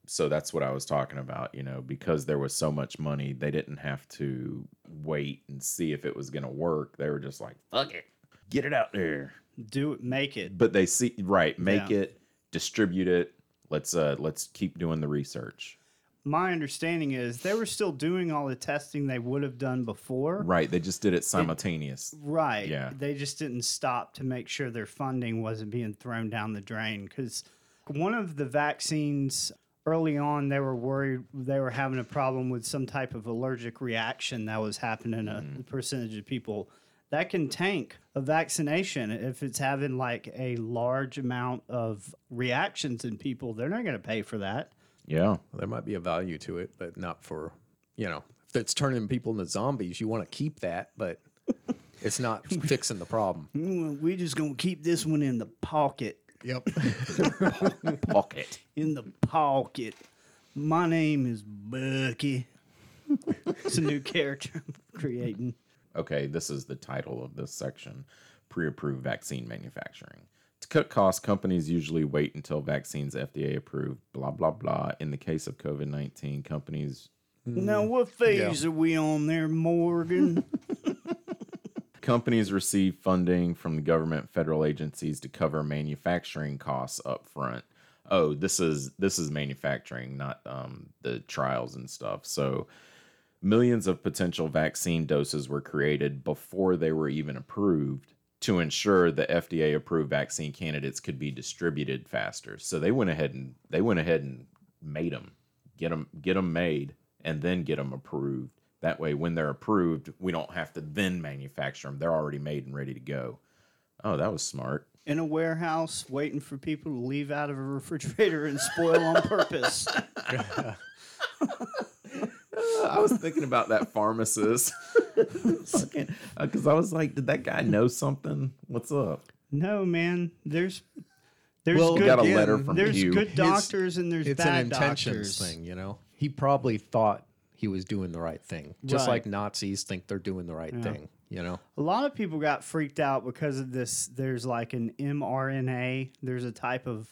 So that's what I was talking about, you know, because there was so much money, they didn't have to wait and see if it was going to work. They were just like, fuck it, get it out there. Do it, make it. But they see, right, make yeah. it, distribute it. Let's uh, let's keep doing the research. My understanding is they were still doing all the testing they would have done before. Right. They just did it simultaneous. It, right. Yeah. They just didn't stop to make sure their funding wasn't being thrown down the drain. Because one of the vaccines early on, they were worried they were having a problem with some type of allergic reaction that was happening to mm. a percentage of people. That can tank a vaccination. If it's having like a large amount of reactions in people, they're not going to pay for that. Yeah. There might be a value to it, but not for, you know, if it's turning people into zombies, you want to keep that, but it's not fixing the problem. We're just going to keep this one in the pocket. Yep. Pocket. In the pocket. My name is Bucky. It's a new character I'm creating. Okay, this is the title of this section, Pre-Approved Vaccine Manufacturing. To cut costs, companies usually wait until vaccines F D A approved, blah, blah, blah. In the case of COVID nineteen, companies... Now, what phase yeah. are we on there, Morgan? Companies receive funding from the government, federal agencies to cover manufacturing costs up front. Oh, this is this is manufacturing, not um, the trials and stuff. So millions of potential vaccine doses were created before they were even approved to ensure the F D A-approved vaccine candidates could be distributed faster. So they went ahead and they went ahead and made them, get them, get them made, and then get them approved. That way, when they're approved, we don't have to then manufacture them. They're already made and ready to go. Oh, that was smart. In a warehouse, waiting for people to leave out of a refrigerator and spoil on purpose. I was thinking about that pharmacist. Because I was like, did that guy know something? What's up? No, man. There's there's well, good, got a letter from there's you. good doctors it's, and there's bad doctors. It's an intentions thing, you know? He probably thought he was doing the right thing. Just right. like Nazis think they're doing the right yeah. thing, you know? A lot of people got freaked out because of this. There's like an mRNA. There's a type of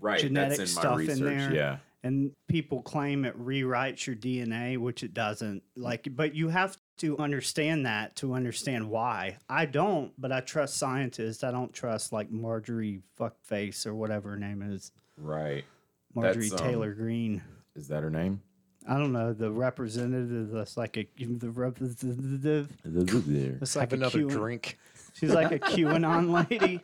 right, genetic that's in stuff my research, in there. Yeah. And people claim it rewrites your D N A, which it doesn't. Like, but you have to understand that to understand why. I don't, but I trust scientists. I don't trust like Marjorie Fuckface or whatever her name is. Right. Marjorie that's, Taylor um, Greene. Is that her name? I don't know. The representative that's like a the representative. That's like have another Q- drink. She's like a QAnon lady.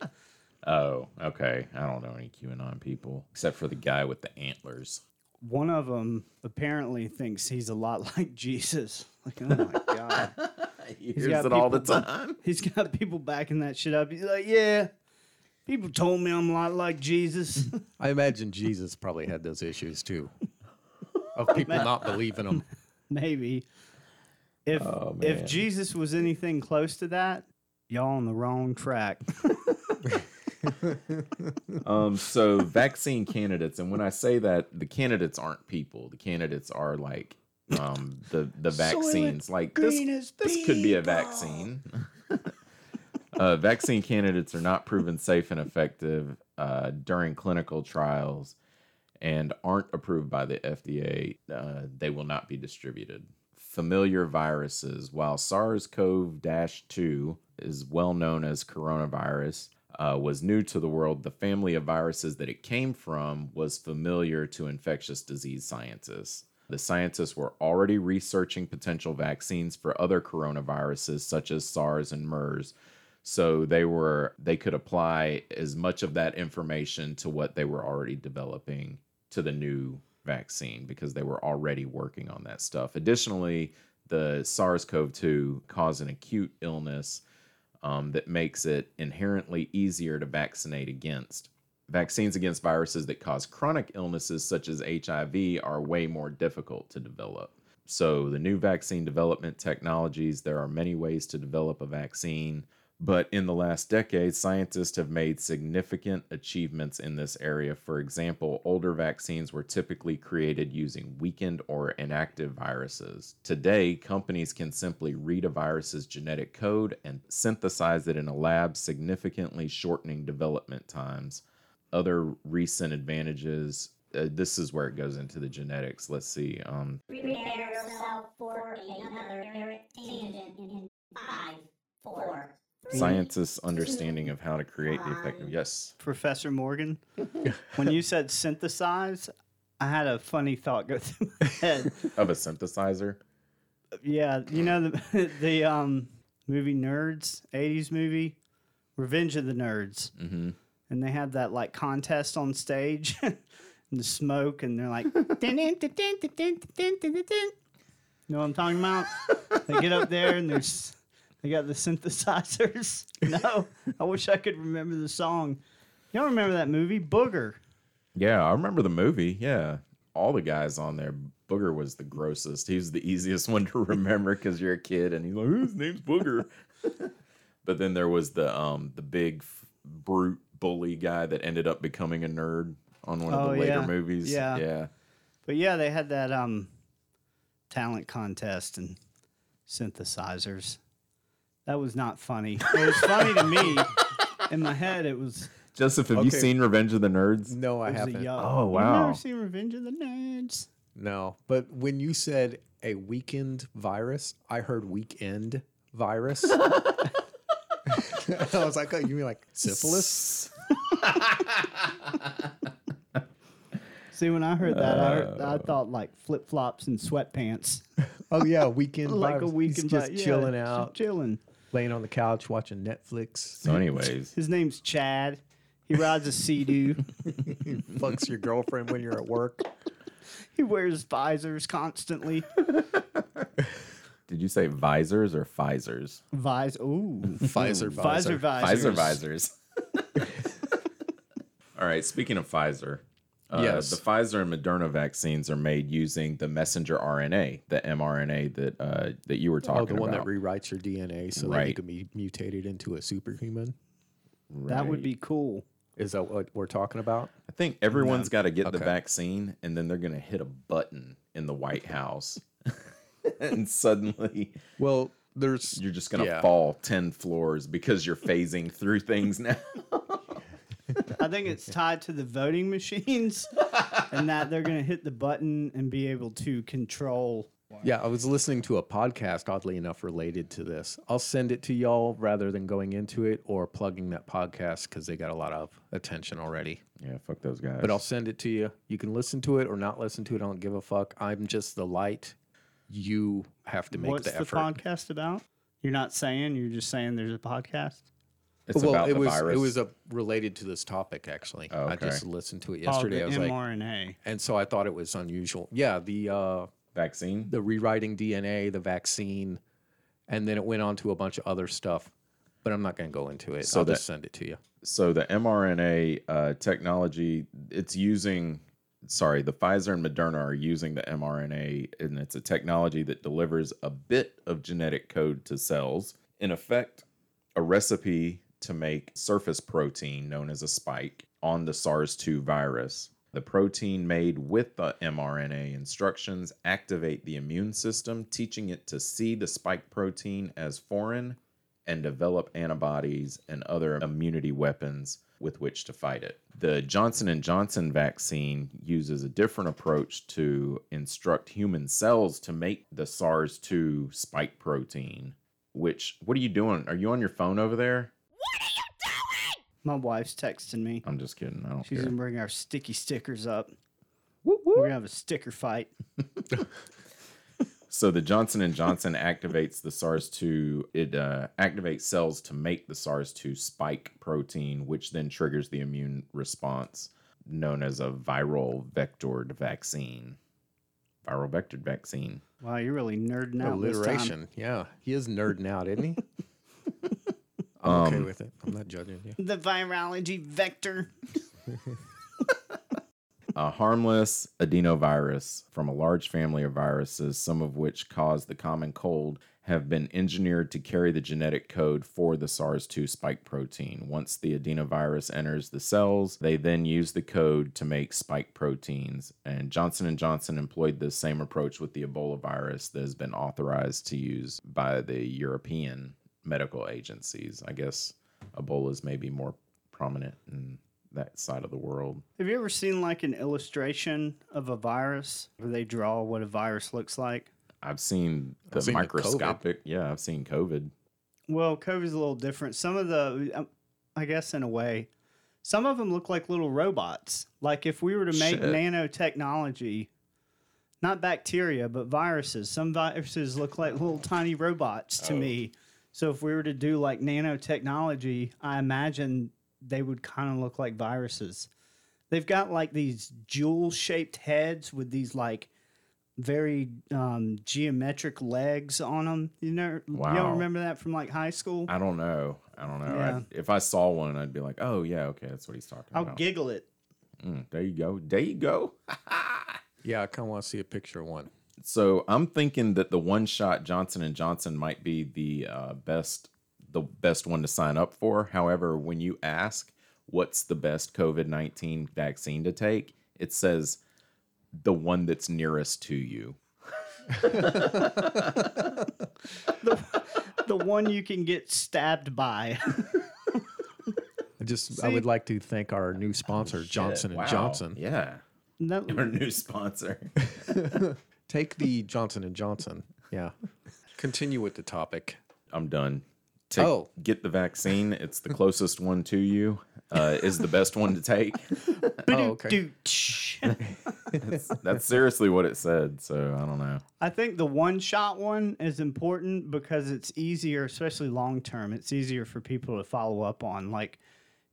Oh, okay. I don't know any QAnon people except for the guy with the antlers. One of them apparently thinks he's a lot like Jesus. Like, oh my God. He hears it people, all the time. He's got people backing that shit up. He's like, yeah, people told me I'm a lot like Jesus. I imagine Jesus probably had those issues too. Of people not believing him. Maybe. If oh, if Jesus was anything close to that, y'all on the wrong track. um, so vaccine candidates, and when I say that, the candidates aren't people. The candidates are like um, the the vaccines. Like this, this could be a vaccine. uh, vaccine candidates are not proven safe and effective uh, during clinical trials, and aren't approved by the F D A. Uh, they will not be distributed. Familiar viruses, while SARS-C o V two is well known as coronavirus. Uh, was new to the world, the family of viruses that it came from was familiar to infectious disease scientists. The scientists were already researching potential vaccines for other coronaviruses, such as SARS and MERS, so they were they could apply as much of that information to what they were already developing to the new vaccine, because they were already working on that stuff. Additionally, the SARS-C o V two caused an acute illness Um, that makes it inherently easier to vaccinate against. Vaccines against viruses that cause chronic illnesses such as H I V are way more difficult to develop. So the new vaccine development technologies, there are many ways to develop a vaccine, but in the last decade, scientists have made significant achievements in this area. For example, older vaccines were typically created using weakened or inactive viruses. Today, companies can simply read a virus's genetic code and synthesize it in a lab, significantly shortening development times. Other recent advantages, uh, this is where it goes into the genetics. Let's see. Um, Prepare yourself for another tangent in five, four. Scientists' understanding of how to create the effective... Yes. Professor Morgan, when you said synthesize, I had a funny thought go through my head. Of a synthesizer? Yeah. You know the, the um, movie Nerds, eighties movie, Revenge of the Nerds? Mm-hmm. And they had that like contest on stage and the smoke, and they're like... You know what I'm talking about? They get up there and there's... They got the synthesizers. No, I wish I could remember the song. Y'all remember that movie, Booger? Yeah, I remember the movie, yeah. all the guys on there, Booger was the grossest. He was the easiest one to remember because you're a kid and he's like, whose name's Booger? But then there was the um the big f- brute bully guy that ended up becoming a nerd on one of oh, the later yeah. movies. Yeah. yeah. But yeah, they had that um talent contest and synthesizers. That was not funny. It was funny to me. In my head, it was... Joseph, have okay. you seen Revenge of the Nerds? No, I haven't. Oh, wow. I've never seen Revenge of the Nerds. No, but when you said a weekend virus, I heard weekend virus. I was like, oh, you mean like syphilis? See, when I heard that, uh, I, heard, I thought like flip-flops and sweatpants. Oh, yeah, weekend like virus. Like a weekend virus. Just vi- chilling yeah, out. Chilling. Laying on the couch watching Netflix. So anyways. His name's Chad. He rides a Sea-Doo. He fucks your girlfriend when you're at work. He wears visors constantly. Did you say visors or Pfizers? Vis- Ooh. Pfizer. Ooh. Pfizer. Pfizer visors. Pfizer visors. All right, speaking of Pfizer. Uh, yes. The Pfizer and Moderna vaccines are made using the messenger R N A, the mRNA that uh, that you were talking about. Oh, the one about. that rewrites your D N A so right. that you can be mutated into a superhuman? Right. That would be cool. Is that what we're talking about? I think everyone's no. got to get okay. the vaccine, and then they're going to hit a button in the White House. And suddenly... Well, there's... You're just going to yeah. fall ten floors because you're phasing through things now. I think it's tied to the voting machines and that they're going to hit the button and be able to control. Yeah, I was listening to a podcast, oddly enough, related to this. I'll send it to y'all rather than going into it or plugging that podcast because they got a lot of attention already. Yeah, fuck those guys. But I'll send it to you. You can listen to it or not listen to it. I don't give a fuck. I'm just the light. You have to make What's the effort. What's the podcast about? You're not saying. You're just saying there's a podcast. It's well, about it the was virus. It was a, related to this topic actually. Oh, okay. I just listened to it yesterday. Oh, the I was mRNA. Like, and so I thought it was unusual. Yeah, the uh, vaccine, the rewriting D N A, the vaccine, and then it went on to a bunch of other stuff. But I'm not going to go into it. So I'll that, just send it to you. So the mRNA uh, technology, it's using. Sorry, the Pfizer and Moderna are using the mRNA, and it's a technology that delivers a bit of genetic code to cells. In effect, a recipe to make surface protein known as a spike on the SARS two virus. The protein made with the mRNA instructions activate the immune system, teaching it to see the spike protein as foreign and develop antibodies and other immunity weapons with which to fight it. The Johnson and Johnson vaccine uses a different approach to instruct human cells to make the SARS two spike protein, which, what are you doing? Are you on your phone over there? What are you doing? My wife's texting me. I'm just kidding. I don't She's care. She's going to bring our sticky stickers up. Whoop, whoop. We're going to have a sticker fight. So the Johnson and Johnson activates the SARS two. It uh, activates cells to make the SARS two spike protein, which then triggers the immune response known as a viral vectored vaccine. Viral vectored vaccine. Wow, you're really nerding out this time. Yeah, he is nerding out, isn't he? I'm okay um, with it. I'm not judging you. The virology vector. A harmless adenovirus from a large family of viruses, some of which cause the common cold, have been engineered to carry the genetic code for the SARS two spike protein. Once the adenovirus enters the cells, they then use the code to make spike proteins. And Johnson and Johnson employed the same approach with the Ebola virus that has been authorized to use by the European medical agencies. I guess Ebola is maybe more prominent in that side of the world. Have you ever seen like an illustration of a virus where they draw what a virus looks like? I've seen the I've seen microscopic. The yeah, I've seen COVID. Well, COVID's a little different. Some of the, I guess in a way, some of them look like little robots. Like if we were to make Shit. nanotechnology, not bacteria, but viruses. Some viruses look like little tiny robots to oh. me. So if we were to do like nanotechnology, I imagine they would kind of look like viruses. They've got like these jewel-shaped heads with these like very um, geometric legs on them. You know, wow. You don't remember that from like high school? I don't know. I don't know. Yeah. I, if I saw one, I'd be like, oh yeah, okay, that's what he's talking I'll about. I'll giggle it. Mm, there you go. There you go. Yeah, I kind of want to see a picture of one. So I'm thinking that the one shot Johnson and Johnson might be the uh, best, the best one to sign up for. However, when you ask what's the best COVID nineteen vaccine to take, it says the one that's nearest to you. the, the one you can get stabbed by. I just See? I would like to thank our new sponsor, oh, Johnson and wow. Johnson. Yeah. No. Our new sponsor. Take the Johnson and Johnson. Yeah. Continue with the topic. I'm done. Take, oh. Get the vaccine. It's the closest one to you. Uh, is the best one to take. Oh, okay. that's, that's seriously what it said, so I don't know. I think the one-shot one is important because it's easier, especially long-term. It's easier for people to follow up on. Like,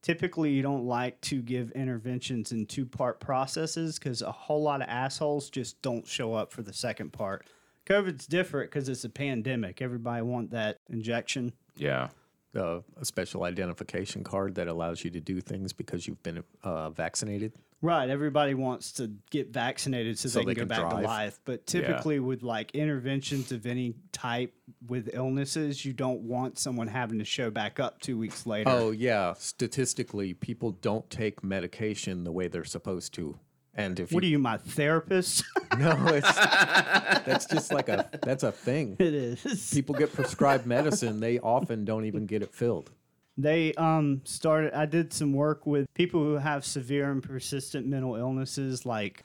typically, you don't like to give interventions in two-part processes because a whole lot of assholes just don't show up for the second part. COVID's different because it's a pandemic. Everybody want that injection. Yeah. Uh, a special identification card that allows you to do things because you've been uh, vaccinated. Right. Everybody wants to get vaccinated so, so they, they can go can back drive. to life. But typically yeah. with like interventions of any type with illnesses, you don't want someone having to show back up two weeks later. Oh, yeah. Statistically, people don't take medication the way they're supposed to. And if what you, are you, my therapist? No, it's that's just like a that's a thing. It is. People get prescribed medicine; they often don't even get it filled. They um started. I did some work with people who have severe and persistent mental illnesses, like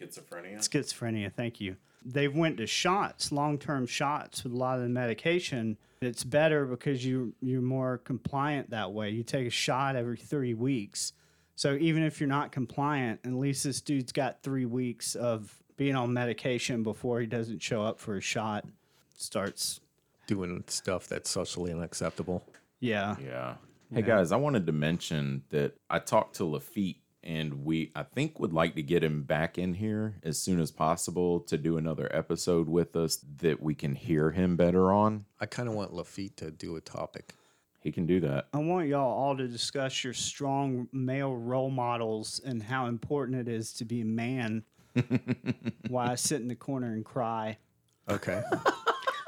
schizophrenia. Schizophrenia. Thank you. They went to shots, long-term shots with a lot of the medication. It's better because you you're more compliant that way. You take a shot every three weeks. So even if you're not compliant, at least this dude's got three weeks of being on medication before he doesn't show up for a shot, starts doing stuff that's socially unacceptable. Yeah. Yeah. Hey, yeah. guys, I wanted to mention that I talked to Lafitte, and we, I think, would like to get him back in here as soon as possible to do another episode with us that we can hear him better on. I kind of want Lafitte to do a topic. He can do that. I want y'all all to discuss your strong male role models and how important it is to be a man while I sit in the corner and cry. Okay.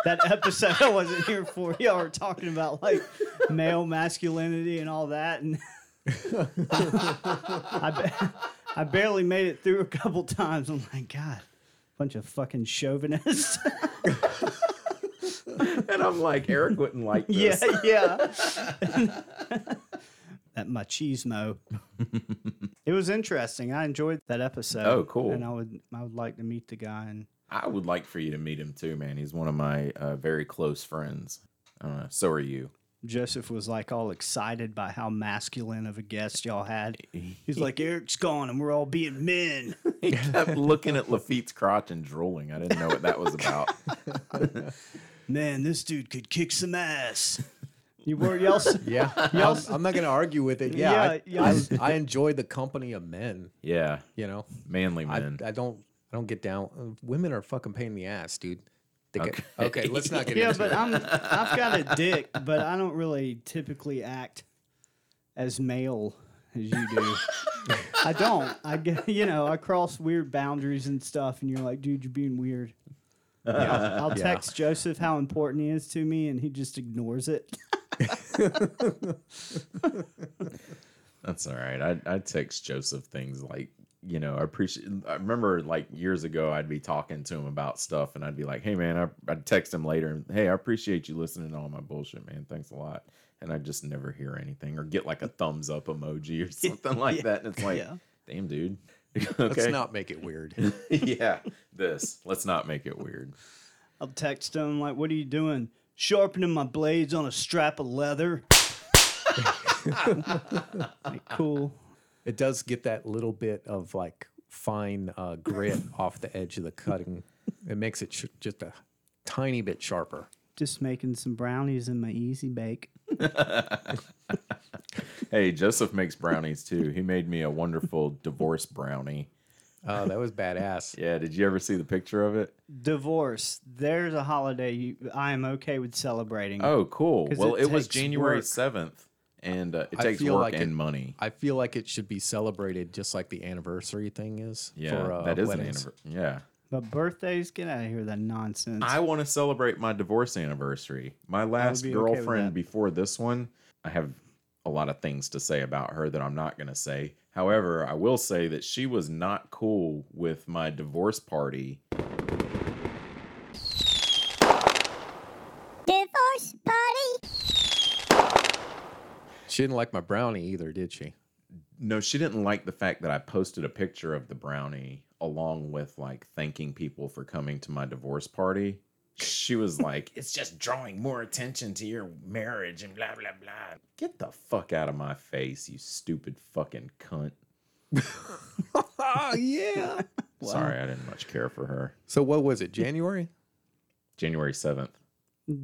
That episode I wasn't here for. Y'all were talking about like male masculinity and all that. And I, ba- I barely made it through a couple times. I'm like, God, bunch of fucking chauvinists. And I'm like, Eric wouldn't like this. Yeah, yeah. That machismo. It was interesting. I enjoyed that episode. Oh, cool. And I would, I would like to meet the guy. And I would like for you to meet him too, man. He's one of my uh, very close friends. Uh, so are you. Joseph was like all excited by how masculine of a guest y'all had. He's like, Eric's gone and we're all being men. He kept looking at Lafitte's crotch and drooling. I didn't know what that was about. Man, this dude could kick some ass. You were, y'all. Yeah, y'all, I'm, I'm not going to argue with it. Yeah, yeah I, I, I enjoy the company of men. Yeah, you know, manly men. I, I don't, I don't get down. Women are fucking pain in the ass, dude. They okay. Get, okay, let's not get. Yeah, into but it. I'm, I've got a dick, but I don't really typically act as male as you do. I don't. I get, you know, I cross weird boundaries and stuff, and you're like, dude, you're being weird. Yeah, I'll text yeah. Joseph how important he is to me, and he just ignores it. That's all right. I I text Joseph things like, you know, I appreciate. I remember like years ago, I'd be talking to him about stuff, and I'd be like, "Hey, man," I, I'd text him later, and "Hey, I appreciate you listening to all my bullshit, man. Thanks a lot." And I just never hear anything, or get like a thumbs up emoji or something like yeah. that. And it's like, yeah. damn, dude. Okay. Let's not make it weird. yeah, this. Let's not make it weird. I'll text him like, "What are you doing? Sharpening my blades on a strap of leather." Like, cool. It does get that little bit of like fine uh, grit off the edge of the cutting. It makes it sh- just a tiny bit sharper. Just making some brownies in my easy bake. Hey, Joseph makes brownies too. He made me a wonderful divorce brownie. Oh, that was badass. Yeah, did you ever see the picture of it? Divorce. There's a holiday you, I am okay with celebrating. Oh, cool. Well, it, it was January work. seventh, and uh, it takes work like and it, money. I feel like it should be celebrated just like the anniversary thing is. Yeah, for, uh, that is weddings. An anniversary. Yeah. But birthdays, get out of here with that nonsense. I want to celebrate my divorce anniversary. My last be girlfriend okay before this one, I have a lot of things to say about her that I'm not going to say. However, I will say that she was not cool with my divorce party. Divorce party? She didn't like my brownie either, did she? No, she didn't like the fact that I posted a picture of the brownie along with like thanking people for coming to my divorce party. She was like, it's just drawing more attention to your marriage and blah, blah, blah. Get the fuck out of my face, you stupid fucking cunt. Oh, yeah. Wow. Sorry, I didn't much care for her. So what was it, January? January seventh.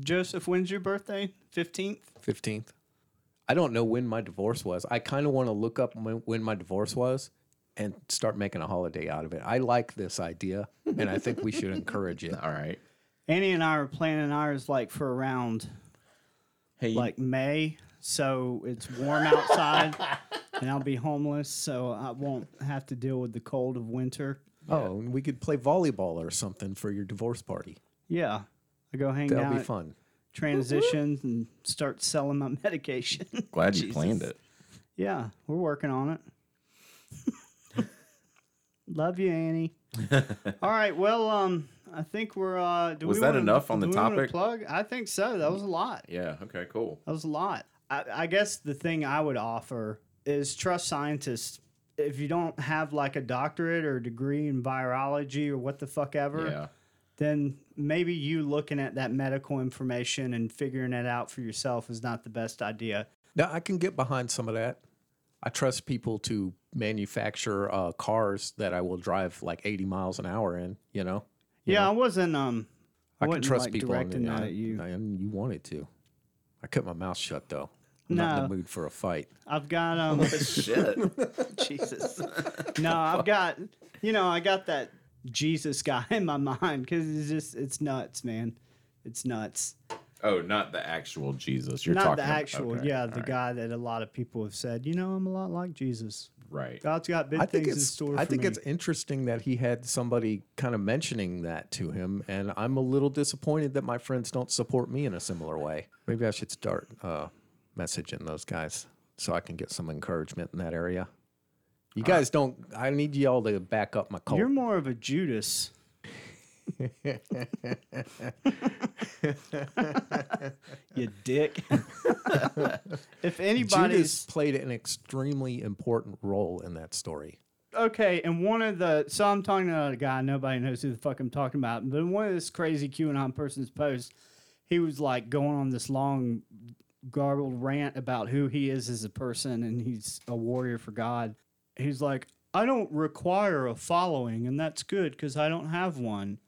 Joseph, when's your birthday? fifteenth? fifteenth. I don't know when my divorce was. I kind of want to look up when my divorce was and start making a holiday out of it. I like this idea, and I think we should encourage it. All right. Annie and I are planning ours like for around hey, like May, so it's warm outside, and I'll be homeless, so I won't have to deal with the cold of winter. Oh, and we could play volleyball or something for your divorce party. Yeah. I go hang That'll out. That'll be fun. Transition and start selling my medication. Glad you planned it. Yeah, we're working on it. Love you, Annie. All right, well, um, I think we're. Uh, do was we that wanna, enough on the topic? Plug? I think so. That was a lot. Yeah. Okay. Cool. That was a lot. I, I guess the thing I would offer is trust scientists. If you don't have like a doctorate or a degree in virology or what the fuck ever, yeah. then maybe you looking at that medical information and figuring it out for yourself is not the best idea. Now, I can get behind some of that. I trust people to manufacture uh, cars that I will drive like eighty miles an hour in, you know? You yeah, know? I wasn't um, I, I can trust like people directing that at you. I, I, you wanted to. I kept my mouth shut, though. I'm no, not in the mood for a fight. I've got... um, oh, shit. Jesus. No, I've got... You know, I got that Jesus guy in my mind because it's just... It's nuts, man. It's nuts. Oh, not the actual Jesus. You're not talking the actual, okay, yeah, the right. guy that a lot of people have said, you know, I'm a lot like Jesus. Right. God's got big I things in store I for think me. It's interesting that he had somebody kind of mentioning that to him, and I'm a little disappointed that my friends don't support me in a similar way. Maybe I should start uh, messaging those guys so I can get some encouragement in that area. You all guys right. don't, I need y'all to back up my cult. You're more of a Judas. You dick. If anybody Judas played an extremely important role in that story. Okay, and one of the so I'm talking about a guy nobody knows who the fuck I'm talking about, but in one of this crazy QAnon person's posts, he was like going on this long garbled rant about who he is as a person and he's a warrior for God. He's like, I don't require a following, and that's good because I don't have one.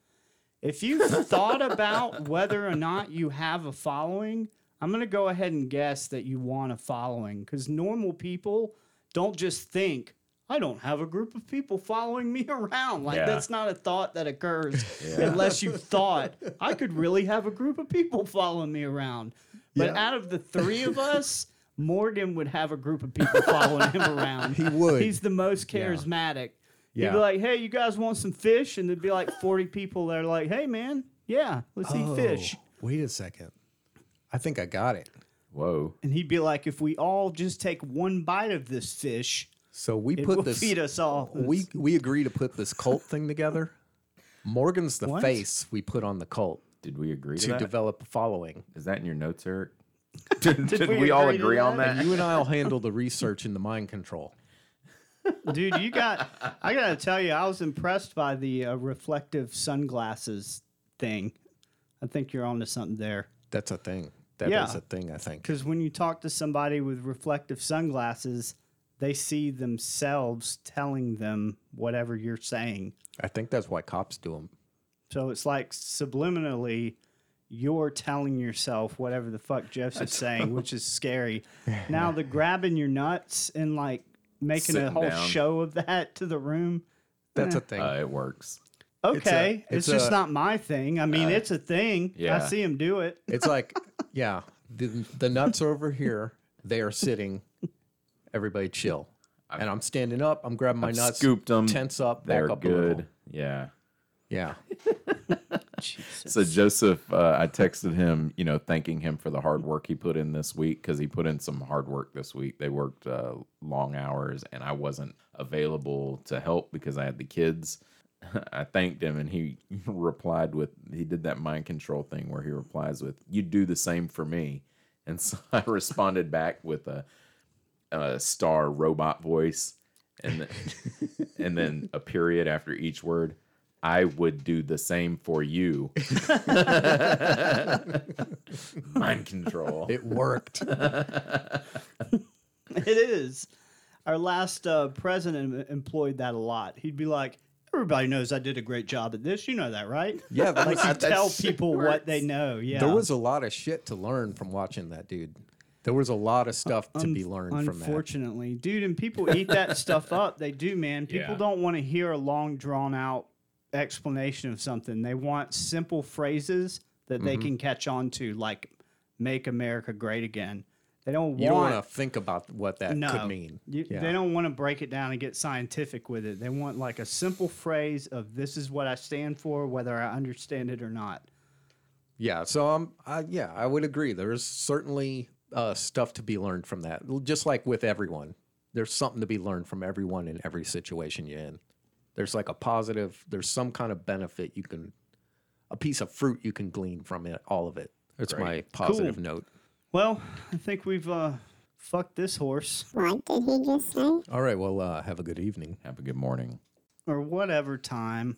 If you've thought about whether or not you have a following, I'm going to go ahead and guess that you want a following because normal people don't just think, I don't have a group of people following me around. Like, yeah. that's not a thought that occurs yeah. unless you thought, I could really have a group of people following me around. But yeah. out of the three of us... Morgan would have a group of people following him around. He would. He's the most charismatic. Yeah. He'd be like, hey, you guys want some fish? And there'd be like forty people that are like, hey, man, yeah, let's oh, eat fish. Wait a second. I think I got it. Whoa. And he'd be like, if we all just take one bite of this fish, so we it put will this, feed us all. We, we agree to put this cult thing together. Morgan's the what? Face we put on the cult. Did we agree to, to that? Develop a following. Is that in your notes, Eric? Did, did, did we, we all agree, agree on that? that? You and I'll handle the research and the mind control. Dude, you got... I got to tell you, I was impressed by the uh, reflective sunglasses thing. I think you're onto something there. That's a thing. That yeah. is a thing, I think. Because when you talk to somebody with reflective sunglasses, they see themselves telling them whatever you're saying. I think that's why cops do them. So it's like subliminally... You're telling yourself whatever the fuck Jeff's is saying, which is scary. Now, the grabbing your nuts and, like, making Sitting a whole down. Show of that to the room. That's eh. a thing. Uh, it works. Okay. It's, a, it's, it's just a, not my thing. I mean, uh, it's a thing. Yeah. I see him do it. It's like, yeah, the, the nuts are over here, They are sitting. Everybody chill. And I'm standing up. I'm grabbing my I've nuts. Scooped them. Tense up. They're back up good. A little. Yeah. Yeah. Jesus. So Joseph, uh, I texted him, you know, thanking him for the hard work he put in this week, because he put in some hard work this week. They worked uh, long hours, and I wasn't available to help because I had the kids. I thanked him, and he replied with, he did that mind control thing where he replies with, you do the same for me. And so I responded back with a, a star robot voice, and then, and then a period after each word. I would do the same for you. Mind control. It worked. It is. Our last uh, president employed that a lot. He'd be like, everybody knows I did a great job at this. You know that, right? Yeah. That like was, you tell people works. What they know. Yeah. There was a lot of shit to learn from watching that dude. There was a lot of stuff to Un- be learned from that. Unfortunately. Dude, and people eat that stuff up. They do, man. People yeah. don't want to hear a long, drawn-out explanation of something. They want simple phrases that mm-hmm. they can catch on to, like make America great again. They don't want, you don't want to think about what that no, could mean. You, yeah. They don't want to break it down and get scientific with it. They want like a simple phrase of this is what I stand for, whether I understand it or not. Yeah. So I'm, I, yeah, I would agree. There's certainly uh, stuff to be learned from that. Just like with everyone, there's something to be learned from everyone in every situation you're in. There's like a positive, there's some kind of benefit you can, a piece of fruit you can glean from it, all of it. That's Great. my positive cool. note. Well, I think we've uh, fucked this horse. What did he just say? All right, well, uh, have a good evening. Have a good morning. Or whatever time.